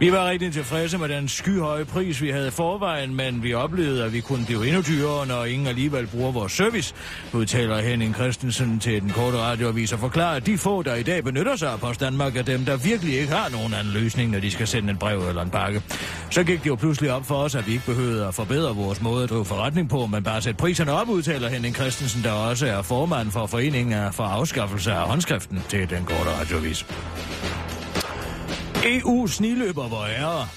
Vi var rigtig tilfredse med den skyhøje pris, vi havde forvejen, men vi oplevede, at vi kunne blive endnu dyrere, når ingen alligevel bruger vores service, udtaler Henning Christensen til den korte radioavis og forklarer, at de få, der i dag benytter sig af Post Danmark, er dem, der virkelig ikke har nogen anden løsning, når de skal sende et brev eller en pakke. Så gik det jo pludselig op for os, at vi ikke behøvede at forbedre vores måde at drive forretning på, men bare sætte priserne op, udtaler Henning Christensen, der også er formand for foreningen for afskaffelse af håndskriften til den korte radioavis. E U sniløber, hvor ære.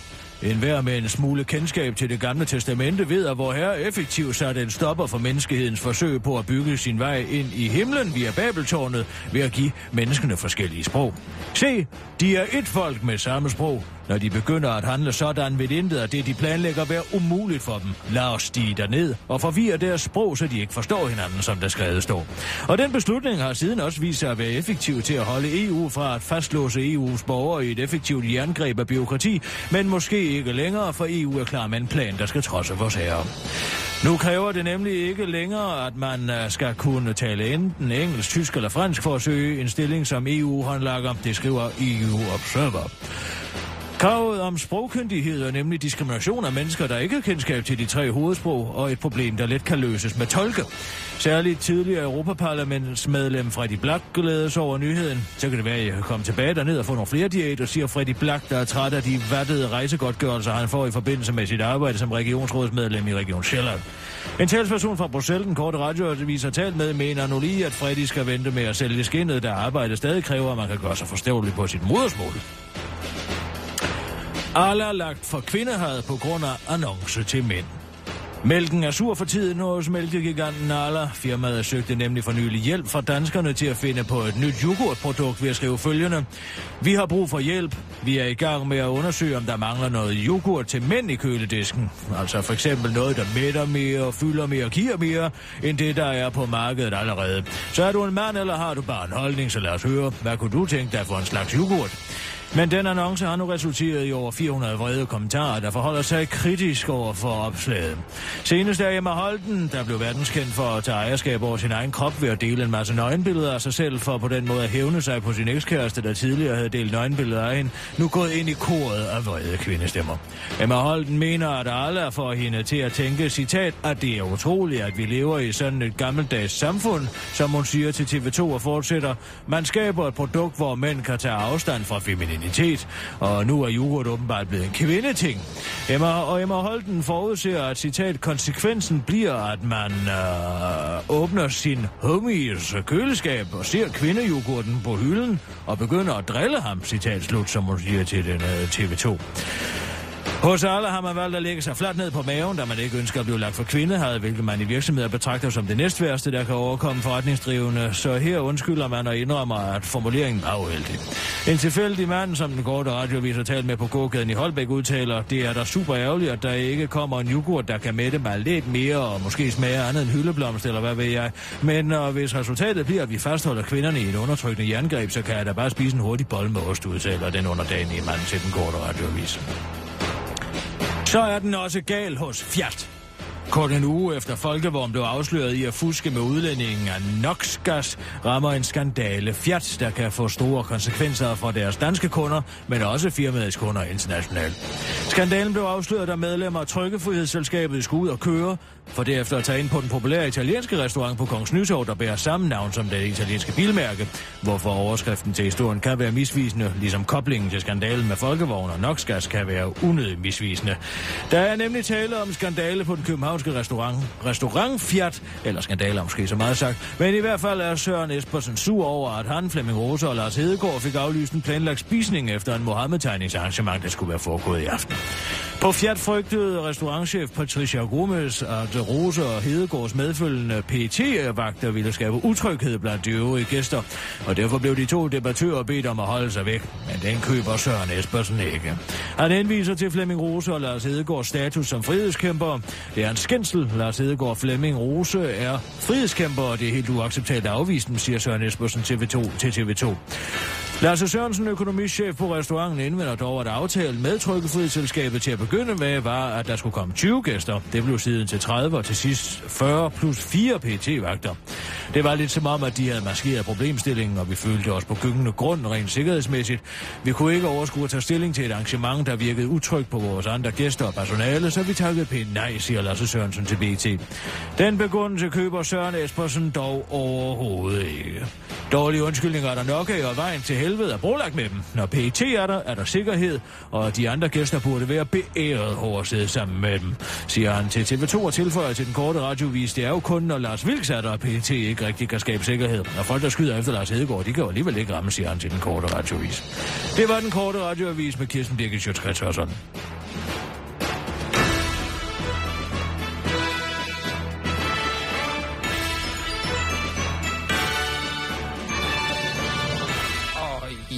En hver med en smule kendskab til det gamle testamente ved, at vor herre effektivt satte en stopper for menneskehedens forsøg på at bygge sin vej ind i himlen via Babeltårnet ved at give menneskene forskellige sprog. Se, de er et folk med samme sprog. Når de begynder at handle sådan, vil intet af det, de planlægger, være umuligt for dem. Lad os stige derned og forvirre deres sprog, så de ikke forstår hinanden, som der skrevet står. Og den beslutning har siden også vist sig at være effektiv til at holde E U fra at fastlåse E U's borgere i et effektivt jerngreb af byråkrati, men måske ikke længere, for E U er klar med en plan, der skal trodse vores herre. Nu kræver det nemlig ikke længere, at man skal kunne tale enten engelsk, tysk eller fransk for at søge en stilling som E U-håndlager. Det skriver E U Observer. Kravet om sprogkyndighed er nemlig diskrimination af mennesker, der ikke har kendskab til de tre hovedsprog, og et problem, der let kan løses med tolke. Særligt tidligere Europaparlamentsmedlem Freddy Black glædes over nyheden. Så kan det være, at jeg kan komme tilbage derned og få nogle flere diæter, siger Freddy Black, der er træt af de vattede rejsegodtgørelser, han får i forbindelse med sit arbejde som regionsrådsmedlem i Region Sjælland. En talsperson fra Bruxelles, den korte radioavis har talt med, mener nu lige, at Freddy skal vente med at sælge skindet, der arbejdet stadig kræver, at man kan gøre sig forståelig på sit modersmål. Alla lagt for kvindehad på grund af annonce til mænd. Mælken er sur for tiden hos mælkegiganten Arla. Firmaet søgte nemlig for nylig hjælp fra danskerne til at finde på et nyt yoghurtprodukt ved at skrive følgende. Vi har brug for hjælp. Vi er i gang med at undersøge, om der mangler noget yoghurt til mænd i køledisken. Altså for eksempel noget, der mætter mere, fylder mere og giver mere, end det, der er på markedet allerede. Så er du en mand, eller har du bare en holdning, så lad os høre. Hvad kunne du tænke dig for en slags yoghurt? Men den annonce har nu resulteret i over fire hundrede vrede kommentarer, der forholder sig kritisk over for opslaget. Senest er Emma Holden, der blev verdenskendt for at tage ejerskab over sin egen krop ved at dele en masse nøgenbilleder af sig selv, for på den måde at hævne sig på sin ekskæreste, der tidligere havde delt nøgenbilleder af hende, nu gået ind i koret af vrede kvindestemmer. Emma Holden mener, at alle er for hende til at tænke, citat, at det er utroligt, at vi lever i sådan et gammeldags samfund, som hun siger til T V to og fortsætter. Man skaber et produkt, hvor mænd kan tage afstand fra femininitet, og nu er yoghurt åbenbart blevet en kvindeting. Emma og Emma Holden forudser, at citat, konsekvensen bliver, at man øh, åbner sin homies køleskab og ser kvindejoghurten på hylden og begynder at drille ham, citat slut, som hun siger til den øh, T V to. Hos alle har man valgt at lægge sig fladt ned på maven, da man ikke ønsker at blive lagt for kvindehad, hvilket man i virksomheder betragter som det næstværste, der kan overkomme forretningsdrivende. Så her undskylder man og indrømmer, at formuleringen er uheldig. En tilfældig mand, som den korte radioavis har talt med på gågaden i Holbæk, udtaler, det er da super ærgerligt, at der ikke kommer en yoghurt, der kan mætte mig lidt mere og måske smage andet end hyldeblomst, eller hvad ved jeg. Men og hvis resultatet bliver, at vi fastholder kvinderne i et undertrykkende jerngreb, så kan jeg da bare spise en hurtig bolle med ost, udtaler den underdanige mand til den korte radioavis. Så er den også gal hos Fiat. Kort en uge efter Folkevogn blev afsløret i at fuske med udlændingen af NOxgas, rammer en skandale Fiat, der kan få store konsekvenser for deres danske kunder, men også firmaets kunder internationalt. Skandalen blev afsløret, da medlemmer af Trykkefrihedsselskabet skulle ud og køre, for derefter at tage ind på den populære italienske restaurant på Kongens Nytorv, der bærer samme navn som det italienske bilmærke, hvorfor overskriften til historien kan være misvisende, ligesom koblingen til skandalen med Folkevogn og NOxgas kan være unødig misvisende. Der er nemlig tale om skandale på den København Restaurant, restaurant Fiat, eller skandaler måske så meget sagt, men i hvert fald er Søren Espersen sur over, at han, Flemming Rose og Lars Hedegaard fik aflyst en planlagt spisning efter en Mohamed-tegningsarrangement, der skulle være foregået i aften. På Fiat frygtede restaurantchef Patricia Gomes, at Rose og Hedegaards medfølgende P E T-vagter ville skabe utryghed blandt de øvrige gæster, og derfor blev de to debattører bedt om at holde sig væk, men den køber Søren Espersen ikke. Han henviser til Flemming Rose og Lars Hedegaards status som frihedskæmper. Det er en skændsel. Lars Hedegaard, Flemming Rose er frihedskæmper, og det er helt uacceptabelt at afvise dem, siger Søren Espersen T V to, til T V to. Lars Sørensen, økonomichef på restauranten, indvender dog, at aftalen med Trykkefrihedsselskabet til at begynde med var, at der skulle komme tyve gæster. Det blev siden til tredive og til sidst fyrre plus fire P E T-vagter. Det var lidt som om, at de havde maskeret problemstillingen, og vi følte os på gyngende grund rent sikkerhedsmæssigt. Vi kunne ikke overskue at tage stilling til et arrangement, der virkede utrygt på vores andre gæster og personale, så vi takkede pænt nej, siger Lars Sørensen til B T. Den begrundelse køber Søren Espersen dog overhovedet ikke. Dårlige undskyldninger er der nok af, og vejen til helvede er brolagt med dem. Når P E T er der, er der sikkerhed, og de andre gæster burde være beæret over at sidde sammen med dem, siger han til T V to og tilføjer til den korte radiovis. Det er jo kun, når Lars Vilks er der, P E T ikke rigtig kan skabe sikkerhed. Når folk, der skyder efter Lars Hedegaard, de kan jo alligevel ikke ramme, siger han til den korte radiovis. Det var den korte radiovis med Kirsten Birgit Schiøtz Kretz Hørsholm.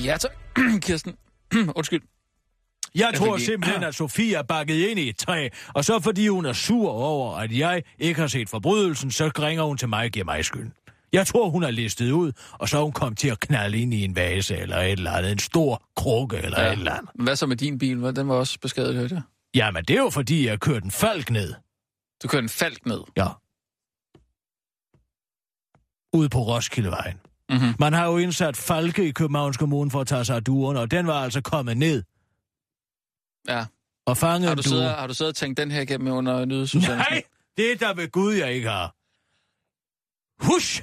Ja, tak. Kirsten. Undskyld. Jeg tror simpelthen, at Sofie er bakket ind i et træ, og så fordi hun er sur over, at jeg ikke har set forbrydelsen, så ringer hun til mig og giver mig skyld. Jeg tror, hun er listet ud, og så er hun kommet til at knalde ind i en vase eller et eller andet, en stor krukke eller ja. et eller andet. Hvad så med din bil? Den var også beskadiget, hørte jeg. Jamen, det er jo fordi, jeg kørte en falk ned. Du kørte en falk ned? Ja. Ude på Roskildevejen. Mm-hmm. Man har jo indsat falke i Københavns Kommune for at tage sig af duerne, og den var altså kommet ned. Ja. Og fanget har du en due. Sidder, har du siddet og tænkt den her igennem under nyhedsudsendelsen? Nej, det er der ved Gud, jeg ikke har. Hush!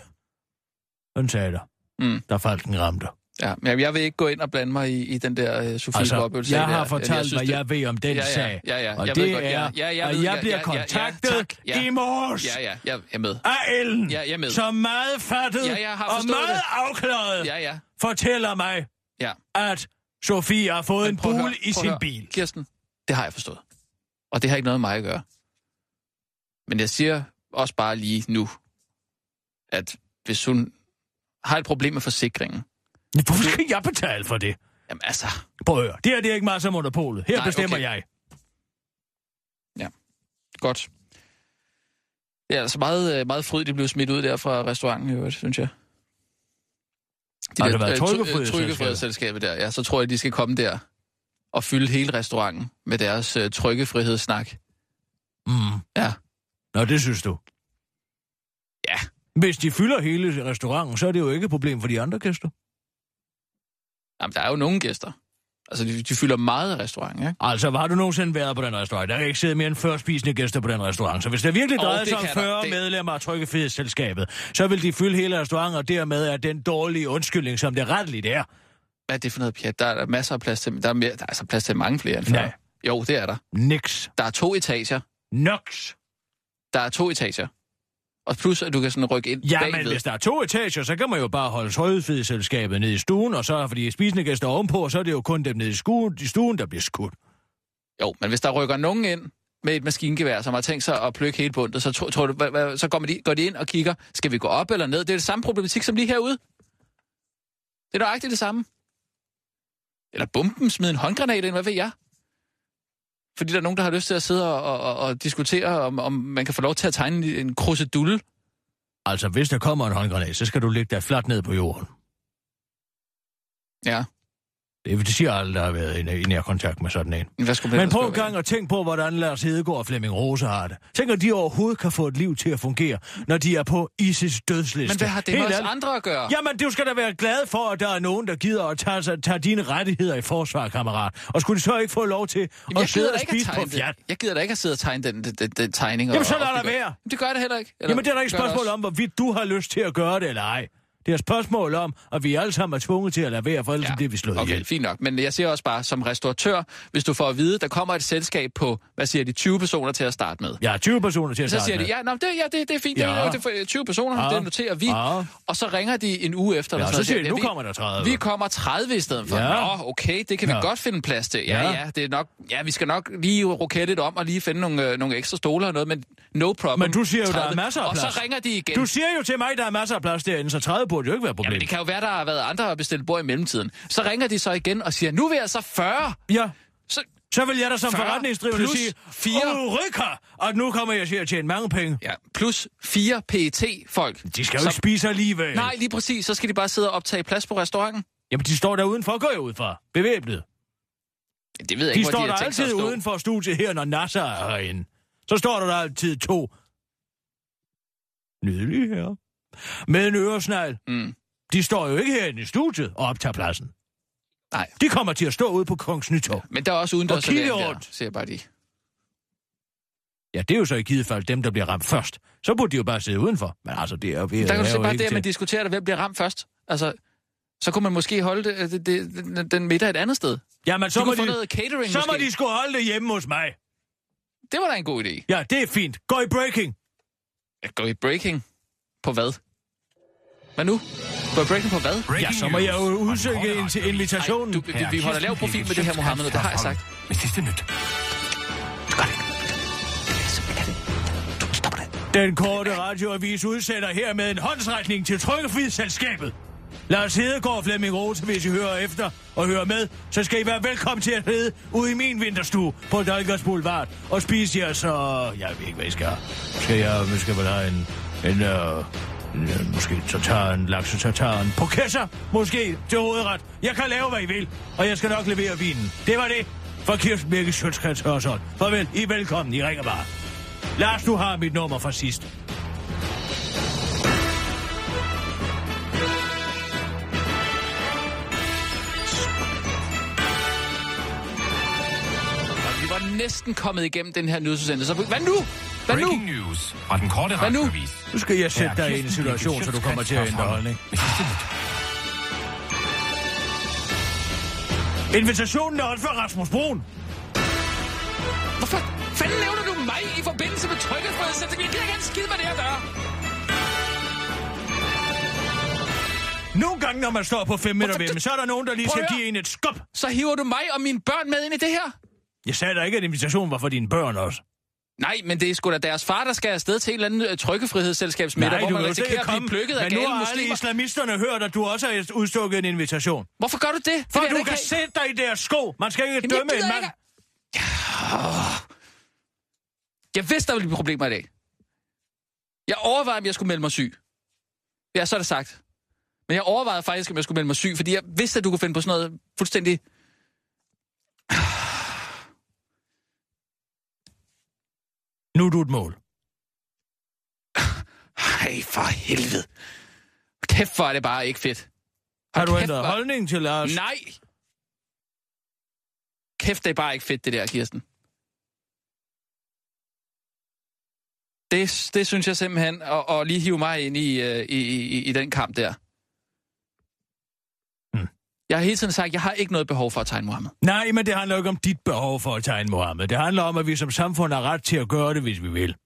Den sagde der. Mm. Der falken ramte. Ja, men jeg vil ikke gå ind og blande mig i, i den der uh, Sofie altså, Loppe-sag. Jeg har fortalt, jeg synes, hvad jeg ved om den ja, ja, sag. Ja, ja, ja. Og jeg det godt, er, ja, ja, jeg at jeg bliver ja, kontaktet ja, ja, ja. i morges ja, ja, jeg er med. af Ellen, ja, jeg er med. som meget fattet ja, jeg og meget det. afklaret ja, ja. fortæller mig, ja. at Sofie har fået en bule høre, i sin høre. bil. Kirsten, det har jeg forstået. Og det har ikke noget med mig at gøre. Men jeg siger også bare lige nu, at hvis hun har et problem med forsikringen, hvorfor skal jeg betale for det? Jamen altså... Prøv at høre. Det her det er ikke meget som monopolet. Her Nej, bestemmer okay. jeg. Ja. Godt. Det er altså meget, meget frydigt, det blev smidt ud der fra restauranten, synes jeg. De har der, der været Trykkefrihedsselskabet der, ja, så tror jeg, de skal komme der og fylde hele restauranten med deres uh, trykkefrihedssnak. Mm. Ja. Nå, det synes du? Ja. Hvis de fylder hele restauranten, så er det jo ikke et problem for de andre gæster. Jamen, der er jo nogle gæster. Altså, de, de fylder meget af restauranten, ikke? Altså, har du nogensinde været på den restaurant? Der er ikke siddet mere end fyrre spisende gæster på den restaurant. Så hvis der virkelig drejer oh, sig om fyrre det... medlemmer af Trykkefrihedsselskabet, så vil de fylde hele restauranten, og dermed er den dårlige undskyldning, som det retteligt er. Hvad er det for noget, Pia? Der er masser af plads til... Der er, mere... der er altså plads til mange flere end før. Nej. Jo, det er der. Niks. Der er to etager. Niks. Der er to etager. Og plus, at du kan sådan rykke ind bagved. Ja, men hvis der er to etager, så kan man jo bare holde Trykkefrihedsselskabet nede i stuen, og så, fordi spisende gæster er ovenpå, så er det jo kun dem nede i stuen, i stuen der bliver skudt. Jo, men hvis der rykker nogen ind med et maskingevær, som har tænkt sig at plukke hele bundet, så, tror, tror du, hva, hva, så går, de, går de ind og kigger, skal vi gå op eller ned? Det er det samme problematik som lige herude. Det er nøjagtigt det samme. Eller bomben, smid en håndgranat ind, hvad ved jeg? Fordi der er nogen, der har lyst til at sidde og, og, og diskutere, om, om man kan få lov til at tegne en krusedulle. Altså, hvis der kommer en håndgranat, så skal du ligge dig fladt ned på jorden. Ja. Det siger alle, der har været i nær kontakt med sådan en. Hvad Men prøv en gang at tænke på, hvordan Lars Hedegaard og Flemming Rose har det. Tænk, at de overhovedet kan få et liv til at fungere, når de er på I S I S dødsliste. Men hvad har det med os andre at gøre? Jamen, du skal da være glad for, at der er nogen, der gider at tage, tage dine rettigheder i forsvar, kammerat. Og skulle de så ikke få lov til Jamen, at sidde og spise på Fiat? Jeg gider da ikke at sidde og tegne den, den, den, den tegning. Jamen, så lader der være. Det gør det heller ikke. Eller, Jamen, det er der ikke spørgsmål om, hvorvidt du har lyst til at gøre det eller ej. Det er et spørgsmål om, at vi alle sammen er tvunget til at lade være, for ellers ja, det vi slået okay, ihjel. Fint nok. Men jeg siger også bare, som restauratør, hvis du får at vide, der kommer et selskab på, hvad siger de, tyve personer til at starte med. Ja, tyve personer til at starte med. Så siger med. de, ja, nå, det, ja det, det er fint, ja. det, er, det er tyve personer, ja. det noterer vi. Ja. Og så ringer de en uge efter. Ja, og så siger de, nu kommer der tredive. Vi kommer tredive i stedet for. Ja. Nå, okay, det kan vi ja. godt finde plads til. Ja, ja, ja, det er nok, ja, vi skal nok lige rokere lidt om og lige finde nogle, øh, nogle ekstra stoler og noget, men no problem. Men du siger jo, tredive. Der er masser af plads. Og så ringer de igen. Du siger jo til mig, der er masser af plads derinde, så tredive burde jo ikke være problem. Jamen, det kan jo være, der har været andre at bestille bord i mellemtiden. Så ringer de så igen og siger, nu vil jeg så fyrre. Ja. Så, så vil jeg da som forretningsdrivende sige, fire rykker, og nu kommer jeg til at tjene mange penge. Ja, plus fire P E T-folk. De skal jo ikke spise alligevel. Nej, lige præcis. Så skal de bare sidde og optage plads på restauranten. Jamen, de står der udenfor, går jeg ud fra. Bevæbnet. Det ved jeg ikke, de hvor de har tænkt sig at stå. De står der altid udenfor studiet her, når NASA er herinde. Så står der, der altid to. Nydelige her. Med en øresnegl. Mm. De står jo ikke herinde i studiet og optager pladsen. Nej. De kommer til at stå ude på Kongens Nytorv. Ja, men der er også udendørs servering der, siger bare de. Ja, det er jo så i givet fald dem, der bliver ramt først. Så burde de jo bare sidde udenfor. Men altså, det er jo... Der kan du se bare det, at man diskuterer, hvem bliver ramt først. Altså, så kunne man måske holde det, det, det, den middag et andet sted. Jamen, så, må de, noget catering, så må de skulle holde det hjemme hos mig. Det var da en god idé. Ja, det er fint. Gå i breaking. Ja, gå i breaking? På hvad? Hvad nu? Går breaking på hvad? Breaking ja, så må jeg jo udsøge en til invitationen. Ej, du, vi, vi holder lav profil med det her, Mohamed, og det har jeg sagt. Med sidste nyt. Du gør det. Du stopper det. Den korte radioavis udsætter her med en håndsrækning til Trykkefrihedsselskabet. Lars Hedegaard, Flemming Rose, hvis I hører efter og hører med, så skal I være velkommen til at hedde ude i min vinterstue på Dalgas Boulevard og spise jer så... Jeg ved ikke, hvad I skal have. Skal jeg måske vel have en... En, øh, en, måske tartaren, laksetartaren, på kesser, måske til hovedret. Jeg kan lave, hvad I vil, og jeg skal nok levere vinen. Det var det for Kirsten Birgit Schiøtz Kretz Hørsholm. Farvel, I er velkommen, I ringer bare. Lars, du har mit nummer fra sidst. Vi var næsten kommet igennem den her nyhedsudsendelse. Hvad nu? Hvad nu? Breaking news fra den korte radioavis. Nu skal jeg sætte dig i en situation, så du kommer til at ændre holdning. Invitationen er holdt for Rasmus Bruun. Hvorfor fanden nævner du mig i forbindelse med Trykkefrihedsselskabet? Jeg gider ikke skide, hvad det her gør. Nogle gange, når man står på fem meter ved, så er der nogen, der lige skal give en et skub. Så hiver du mig og mine børn med ind i det her? Jeg sagde da ikke, at invitationen var for dine børn også. Nej, men det er sgu da deres far, der skal afsted til en eller anden trykkefrihedsselskabsmiddag, hvor man risikerer at blive plukket af gale muslimer. Men nu har alle islamisterne hørt, at du også har udstukket en invitation. Hvorfor gør du det? For du kan sætte dig i deres sko. Man skal ikke dømme en mand. Jeg vidste, der ville blive problemer i dag. Jeg overvejede, om jeg skulle melde mig syg. Ja, så er det sagt. Men jeg overvejede faktisk, om jeg skulle melde mig syg, fordi jeg vidste, at du kunne finde på sådan noget fuldstændig... Nu er du et mål. Hej, for helvede. Kæft, hvor er det bare ikke fedt. Har du ændret var... holdning til Lars? Nej! Kæft, det er bare ikke fedt, det der, Kirsten. Det, det synes jeg simpelthen, og, og lige hive mig ind i, øh, i, i, i den kamp der. Hmm. Jeg har hele tiden sagt, at jeg har ikke noget behov for at tegne Mohamed. Nej, men det handler ikke om dit behov for at tegne Mohamed. Det handler om, at vi som samfund har ret til at gøre det, hvis vi vil.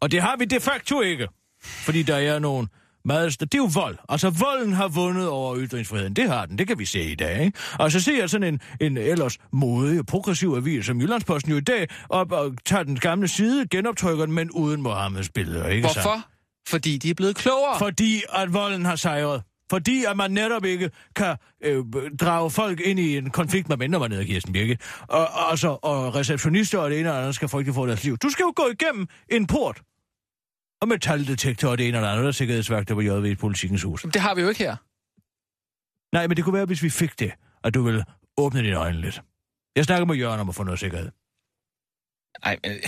Og det har vi de facto ikke. Fordi der er nogen meget... Det er jo vold. Altså, volden har vundet over ytringsfriheden. Det har den. Det kan vi se i dag, ikke? Og så ser jeg sådan en, en ellers modig og progressiv avis som Jyllandsposten jo i dag op og tager den gamle side, genoptrykker den, men uden Mohammeds billeder, ikke sandt? Hvorfor? Fordi de er blevet klogere. Fordi at volden har sejret. Fordi at man netop ikke kan øh, drage folk ind i en konflikt, man vender mig ned af Kirsten Birgit. Og, og, så, og receptionister og det ene og andet skal frygtelig få deres liv. Du skal jo gå igennem en port. Og metaldetektor og det ene eller andet, der er sikkerhedsvagter på J V Politikens hus. Det har vi jo ikke her. Nej, men det kunne være, hvis vi fik det, at du ville åbne dine øjne lidt. Jeg snakker med Jørgen om at få noget sikkerhed. Nej, men...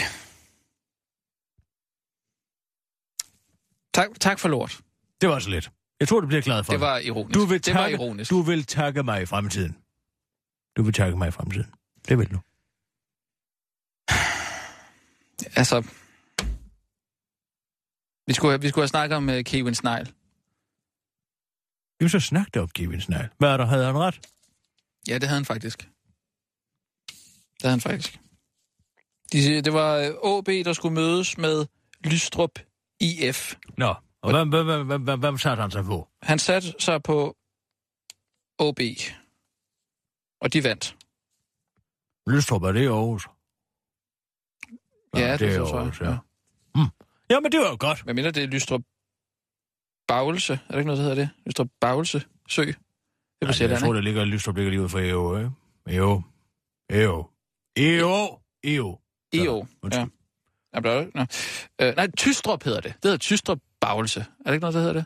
Tak, tak for lort. Det var så lidt. Jeg tror, du bliver glad for det. Det var ironisk. Du vil takke, det var ironisk. Du vil takke mig i fremtiden. Du vil takke mig i fremtiden. Det vil du. Altså... Vi skulle, vi skulle have snakket om uh, Kevin Snell. Jo, så snakkede om Kevin Snell. Hvad er der? Havde han ret? Ja, det havde han faktisk. Det havde han faktisk. De, det var A B, der skulle mødes med Lystrup I F. Nå, og hvem, hvem, hvem, hvem, hvem satte han sig på? Han satte sig på A B. Og de vandt. Lystrup, er det Aarhus? Ja, ja det, det er Aarhus, ja. ja. Mm. Ja, men det var jo godt. Hvad mener det er Lystrup Bagelse? Er det ikke noget, der hedder det? Lystrup Bagelse Sø? Det nej, jeg den, tror, der ligger Lystrup ligger lige ud for E O, ikke? E O. E O. E O. E O. E O, ja. Jamen, no. øh, nej, Tystrup hedder det. Det hedder Tystrup Bagelse. Er det ikke noget, der hedder det?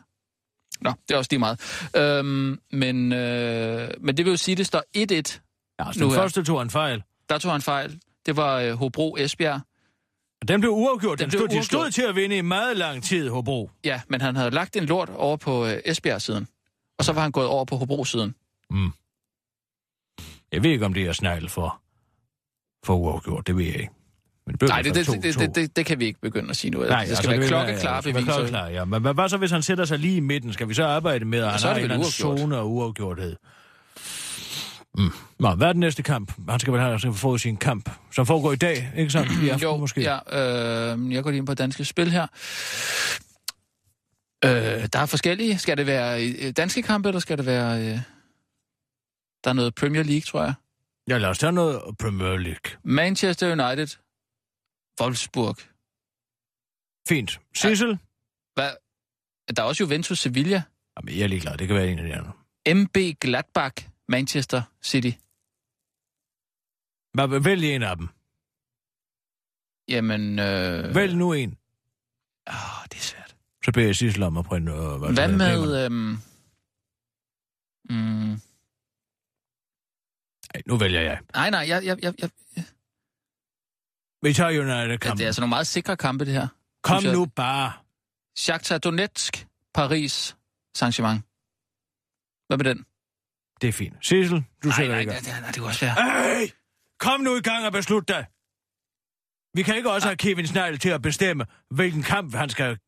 Nå, det er også lige meget. Øhm, men, øh, men det vil jo sige, at det står et et. Ja, altså den første tog en fejl. Der tog en fejl. Det var øh, Hobro Esbjerg. Den blev uafgjort. Den, den blev stod, uafgjort. De stod til at vinde i meget lang tid, Hobro. Ja, men han havde lagt en lort over på øh, Esbjerg-siden. Og så var han gået over på Hobro-siden. Mm. Jeg ved ikke, om det er snegl for, for uafgjort. Det ved jeg ikke. Men det nej, det, det, to, det, to. Det, det, det kan vi ikke begynde at sige nu. Nej, det skal altså, være klokkeklare ja, beviser. Klokke ja. Men hvad så, hvis han sætter sig lige i midten? Skal vi så arbejde med, at han har en zone af uafgjorthed? Mm. Nå, hvad er den næste kamp? Han skal vel have få sin kamp, som foregår i dag, ikke sandt? I aften, jo, måske. Ja, øh, jeg går lige ind på Danske Spil her. Øh, der er forskellige. Skal det være danske kampe, eller skal det være... Øh... Der er noget Premier League, tror jeg. Ja, lad os tage noget Premier League. Manchester United. Wolfsburg. Fint. Sissel? Ja. Der er også Juventus Sevilla. Jamen, jeg er ligeglad. Det kan være en af de andre. M B Gladbach. Manchester City. Hvad, vælg en af dem. Jamen... Øh... Vælg nu en. Åh, oh, det er svært. Så beder jeg Sissel om at printe... Øh, hvad hvad med... Øh... Mm... Ej, nu vælger jeg. Nej, nej, jeg... jeg, jeg, jeg... Vi tager United-kampen. Ja, det er altså nogle meget sikre kampe, det her. Kom jeg... nu bare. Shakhtar Donetsk, Paris, Saint-Germain. Hvad med den? Det er fint. Sissel, du sætter ikke. Nej, nej, nej, det var svært. Ej! Kom nu i gang og beslut dig. Vi kan ikke også nej. have Kevin Snell til at bestemme, hvilken kamp han skal...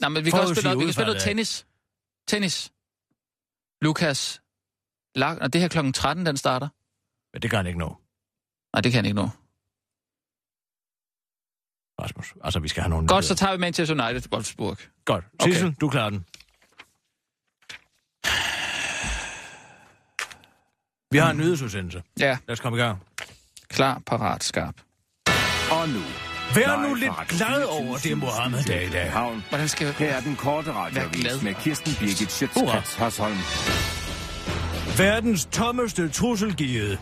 Nej, men vi kan også spille, vi kan spille noget tennis. Tennis. Lukas Lark, og det her klokken tretten, den starter. Men det kan han ikke nå. Nej, det kan han ikke nå. Rasmus, altså vi skal have nogen... Godt, så tager vi Manchester United Wolfsburg. Godt. Sissel, okay. Du klarer den. Vi har en nyhedsudsendelse. Ja. Lad os komme i gang. Klar, parat, skarp. Og nu. Vær nu lidt glad over det, Mohamed dag i dag. Hvordan skal jeg... Her er den korte radioavis med Kirsten Birgit Schiøtz Kretz Hørsholm. Verdens tommeste trusselgivet.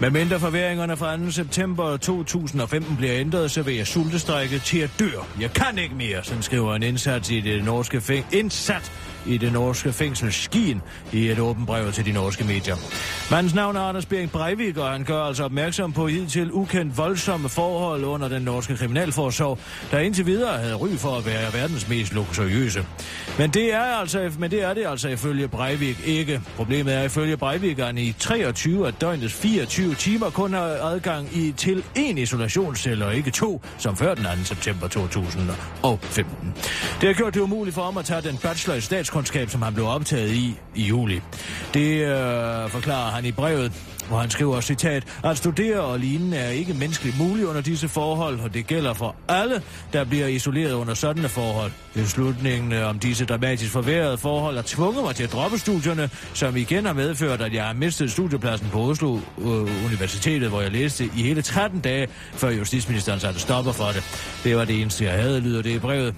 Med mindre forværingerne fra anden september to tusind og femten bliver ændret, så vil jeg sultestrække til at dø. Jeg kan ikke mere, sådan skriver en indsat i det norske fængsel. Indsat i det norske fængsel Skien i et åbent brev til de norske medier. Mandens navn er Anders Behring Breivik, og han gør altså opmærksom på hidtil ukendt voldsomme forhold under den norske kriminalforsorg, der indtil videre havde ry for at være verdens mest luksuriøse. Men det er altså, men det er det altså ifølge Breivik ikke. Problemet er ifølge Breivik, at han i treogtyve af døgnets fireogtyve timer kun har adgang i til én isolationscelle og ikke to, som før den anden september to tusind og femten. Det har gjort det umuligt for ham at tage den bachelor i statskundskab, som han blev optaget i i juli. Det øh, forklarer han i brevet, hvor han skriver, citat, at studere og lignende er ikke menneskeligt muligt under disse forhold, og det gælder for alle, der bliver isoleret under sådanne forhold. Beslutningen om disse dramatisk forværrede forhold har tvunget mig til at droppe studierne, som igen har medført, at jeg har mistet studiepladsen på Oslo øh, Universitetet, hvor jeg læste i hele tretten dage, før justitsministeren satte stopper for det. Det var det eneste, jeg havde, lyder det i brevet.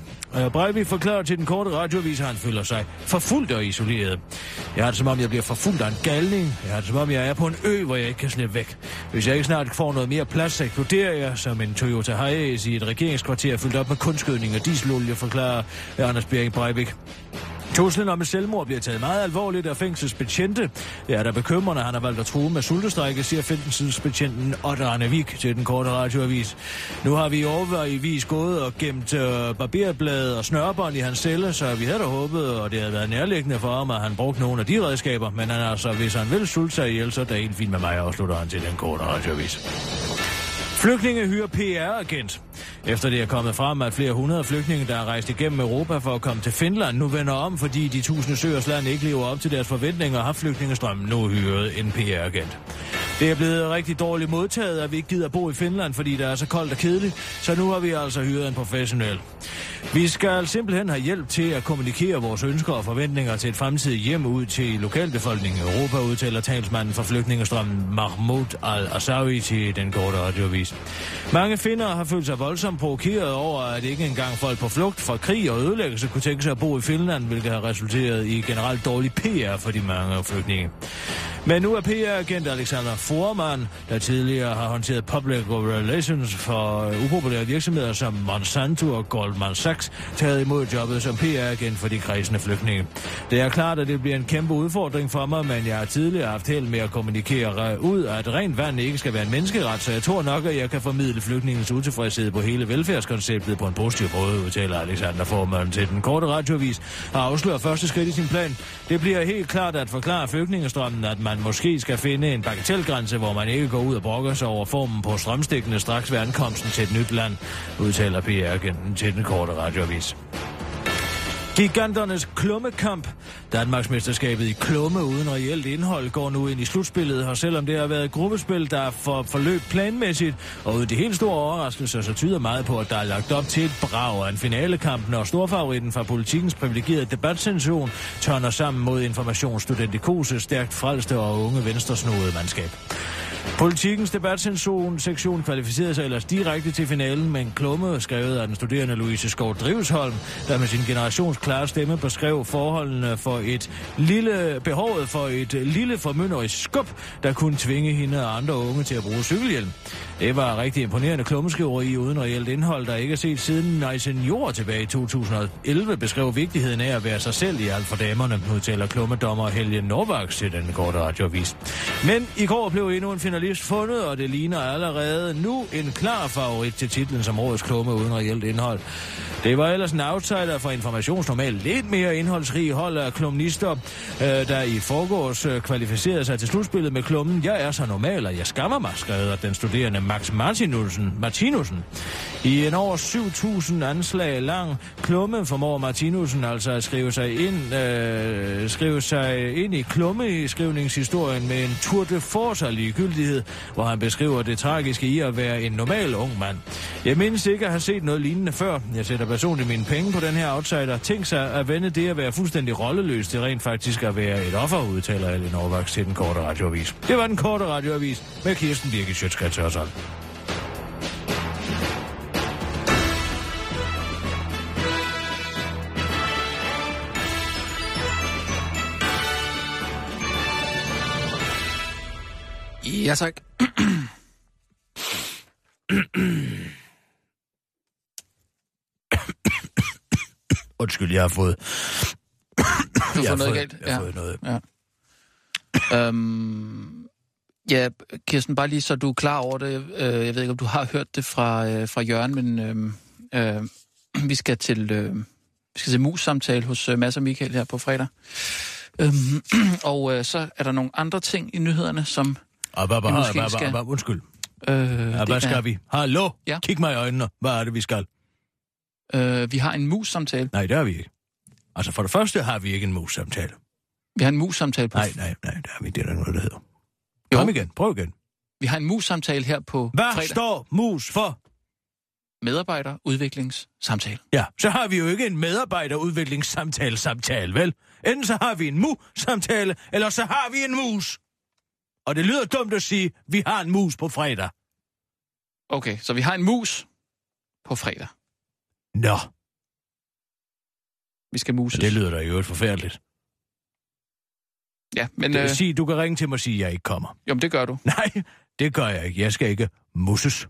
Breivik forklarer til den korte radioavis, at han føler sig forfulgt og isoleret. Jeg har det som om, jeg bliver forfulgt af en galning. Jeg har det som om, jeg er på en ø, hvor jeg ikke kan slippe væk. Hvis jeg ikke snart får noget mere plads, eksploderer jeg, som en Toyota Hiace i et regeringskvarter fyldt op med kunstgødning og dieselolie, forklarer Anders Behring Breivik. Truslen om et selvmord bliver taget meget alvorligt af fængselsbetjente. Det er der bekymrende, han har valgt at true med sultestrække, siger fængselsbetjenten Otte Arnevik til den korte radioavis. Nu har vi overvejvis gået og gemt øh, barberblad og snørbånd i hans celle, så vi havde da håbet, og det havde været nærliggende for ham, at han brugte nogle af de redskaber. Men han altså, hvis han vil sulte sig ihjel, så er det helt fint med mig, afslutter han til den korte radioavis. Flygtninge hyrer P R-agent. Efter det er kommet frem, at flere hundrede flygtninge, der er rejst igennem Europa for at komme til Finland, nu vender om, fordi de tusinde søers land ikke lever op til deres forventninger, og har flygtningestrømmen nu hyret en P R-agent. Det er blevet rigtig dårligt modtaget, at vi ikke gider bo i Finland, fordi der er så koldt og kedeligt, så nu har vi altså hyret en professionel. Vi skal simpelthen have hjælp til at kommunikere vores ønsker og forventninger til et fremtidigt hjem ud til lokalbefolkningen i Europa, udtaler talsmanden for flygtningestrømmen Mahmoud al-Assawi til den korte radioavis. Mange finner har følt sig voldsomt provokeret over, at ikke engang folk på flugt fra krig og ødelæggelse kunne tænke sig at bo i Finland, hvilket har resulteret i generelt dårlig P R for de mange flygtninge. Men nu er P R-agent Alexander Formann, der tidligere har håndteret public relations for upopulære virksomheder som Monsanto og Goldman Sachs, taget imod jobbet som P R-agent for de kredsende flygtninge. Det er klart, at det bliver en kæmpe udfordring for mig, men jeg har tidligere haft held med at kommunikere ud, at rent vand ikke skal være en menneskeret, så jeg tror nok, at jeg kan formidle flygtningens utilfredshed på hele velfærdskonceptet på en positiv måde, udtaler Alexander Formann til den korte radioavis og afslører første skridt i sin plan. Det bliver helt klart at forklare flygtningestrømmen, at man måske skal finde en bagatelgrænse, hvor man ikke går ud og brokker sig over formen på strømstikkene straks ved ankomsten til et nyt land, udtaler P R-agenten til den korte radioavis. Giganternes klummekamp. Danmarksmesterskabet i klumme uden reelt indhold går nu ind i slutspillet, og selvom det har været et gruppespil, der for forløb planmæssigt, og uden de helt store overraskelser, så tyder meget på, at der er lagt op til et brag af en finalekamp, når storfavoritten fra Politikens privilegerede debatsension tørner sammen mod Informationsstudent i Kose, stærkt frelste og unge venstresnodede mandskab. Politikens debatsektion kvalificerede sig ellers direkte til finalen med en klumme skrevet af den studerende Louise Skov Drivsholm, der med sin generations klare stemme beskrev forholdene for et lille, behovet for et lille formynderisk skub, der kunne tvinge hende og andre unge til at bruge cykelhjelm. Det var rigtig imponerende klummeskriveri uden reelt indhold, der ikke er set siden Nej Senior tilbage i to tusind og elleve, beskrev vigtigheden af at være sig selv i alt for damerne, udtaler klummedommer Helge Norvaks til den korte radioavis. Men i går blev endnu en finalist fundet, og det ligner allerede nu en klar favorit til titlen som årets klumme uden reelt indhold. Det var ellers en outsider fra Informations normalt lidt mere indholdsrig hold af klumnister, der i forgårs kvalificerede sig til slutspillet med klummen Jeg er så normal, og jeg skammer mig, skrev den studerende Max Martinussen. Martinussen. I en over syv tusind anslag lang klumme formår Martinussen altså at skrive sig ind, øh, skrive sig ind i klummeskrivningshistorien med en tour de force og ligegyldighed, hvor han beskriver det tragiske i at være en normal ung mand. Jeg mindes ikke at have set noget lignende før. Jeg sætter personligt mine penge på den her outsider. Tænk sig at vende det at være fuldstændig rolleløs til rent faktisk at være et offer, udtaler Ellen Norvaks til den korte radioavis. Det var den korte radioavis med Kirsten Birgit Schiøtz Kretz Hørsholm. Ja, tak. Undskyld, jeg har fået... Du har fået jeg noget fået, galt? Jeg har ja. fået noget. Ja. Øhm, ja, Kirsten, bare lige så du er klar over det. Jeg ved ikke, om du har hørt det fra, fra Jørgen, men øh, øh, vi skal til... Øh, Vi skal se mus-samtale hos Mads og Michael her på fredag. Øhm, og øh, så er der nogle andre ting i nyhederne, som abba, abba, vi måske abba, abba, skal... Abba, undskyld. Øh, abba, skal er... vi? Hallo? Ja. Kig mig i øjnene. Hvad er det, vi skal? Øh, vi har en mus-samtale. Nej, det har vi ikke. Altså for det første har vi ikke en mus-samtale. Vi har en mus-samtale på... Nej, nej, nej, det har vi. Det er der noget, der hedder. Jo. Kom igen, prøv igen. Vi har en mus-samtale her på Hvad fredag. Hvad står mus for? Medarbejderudviklingssamtale. Ja, så har vi jo ikke en medarbejderudviklingssamtale-samtale, vel? Enten så har vi en mu-samtale, eller så har vi en mus. Og det lyder dumt at sige, vi har en mus på fredag. Okay, så vi har en mus på fredag. Nå. Vi skal muses. Og det lyder da i øvrigt forfærdeligt. Ja, men... Det vil øh... sige, du kan ringe til mig og sige, at jeg ikke kommer. Jamen, det gør du. Nej, det gør jeg ikke. Jeg skal ikke muses.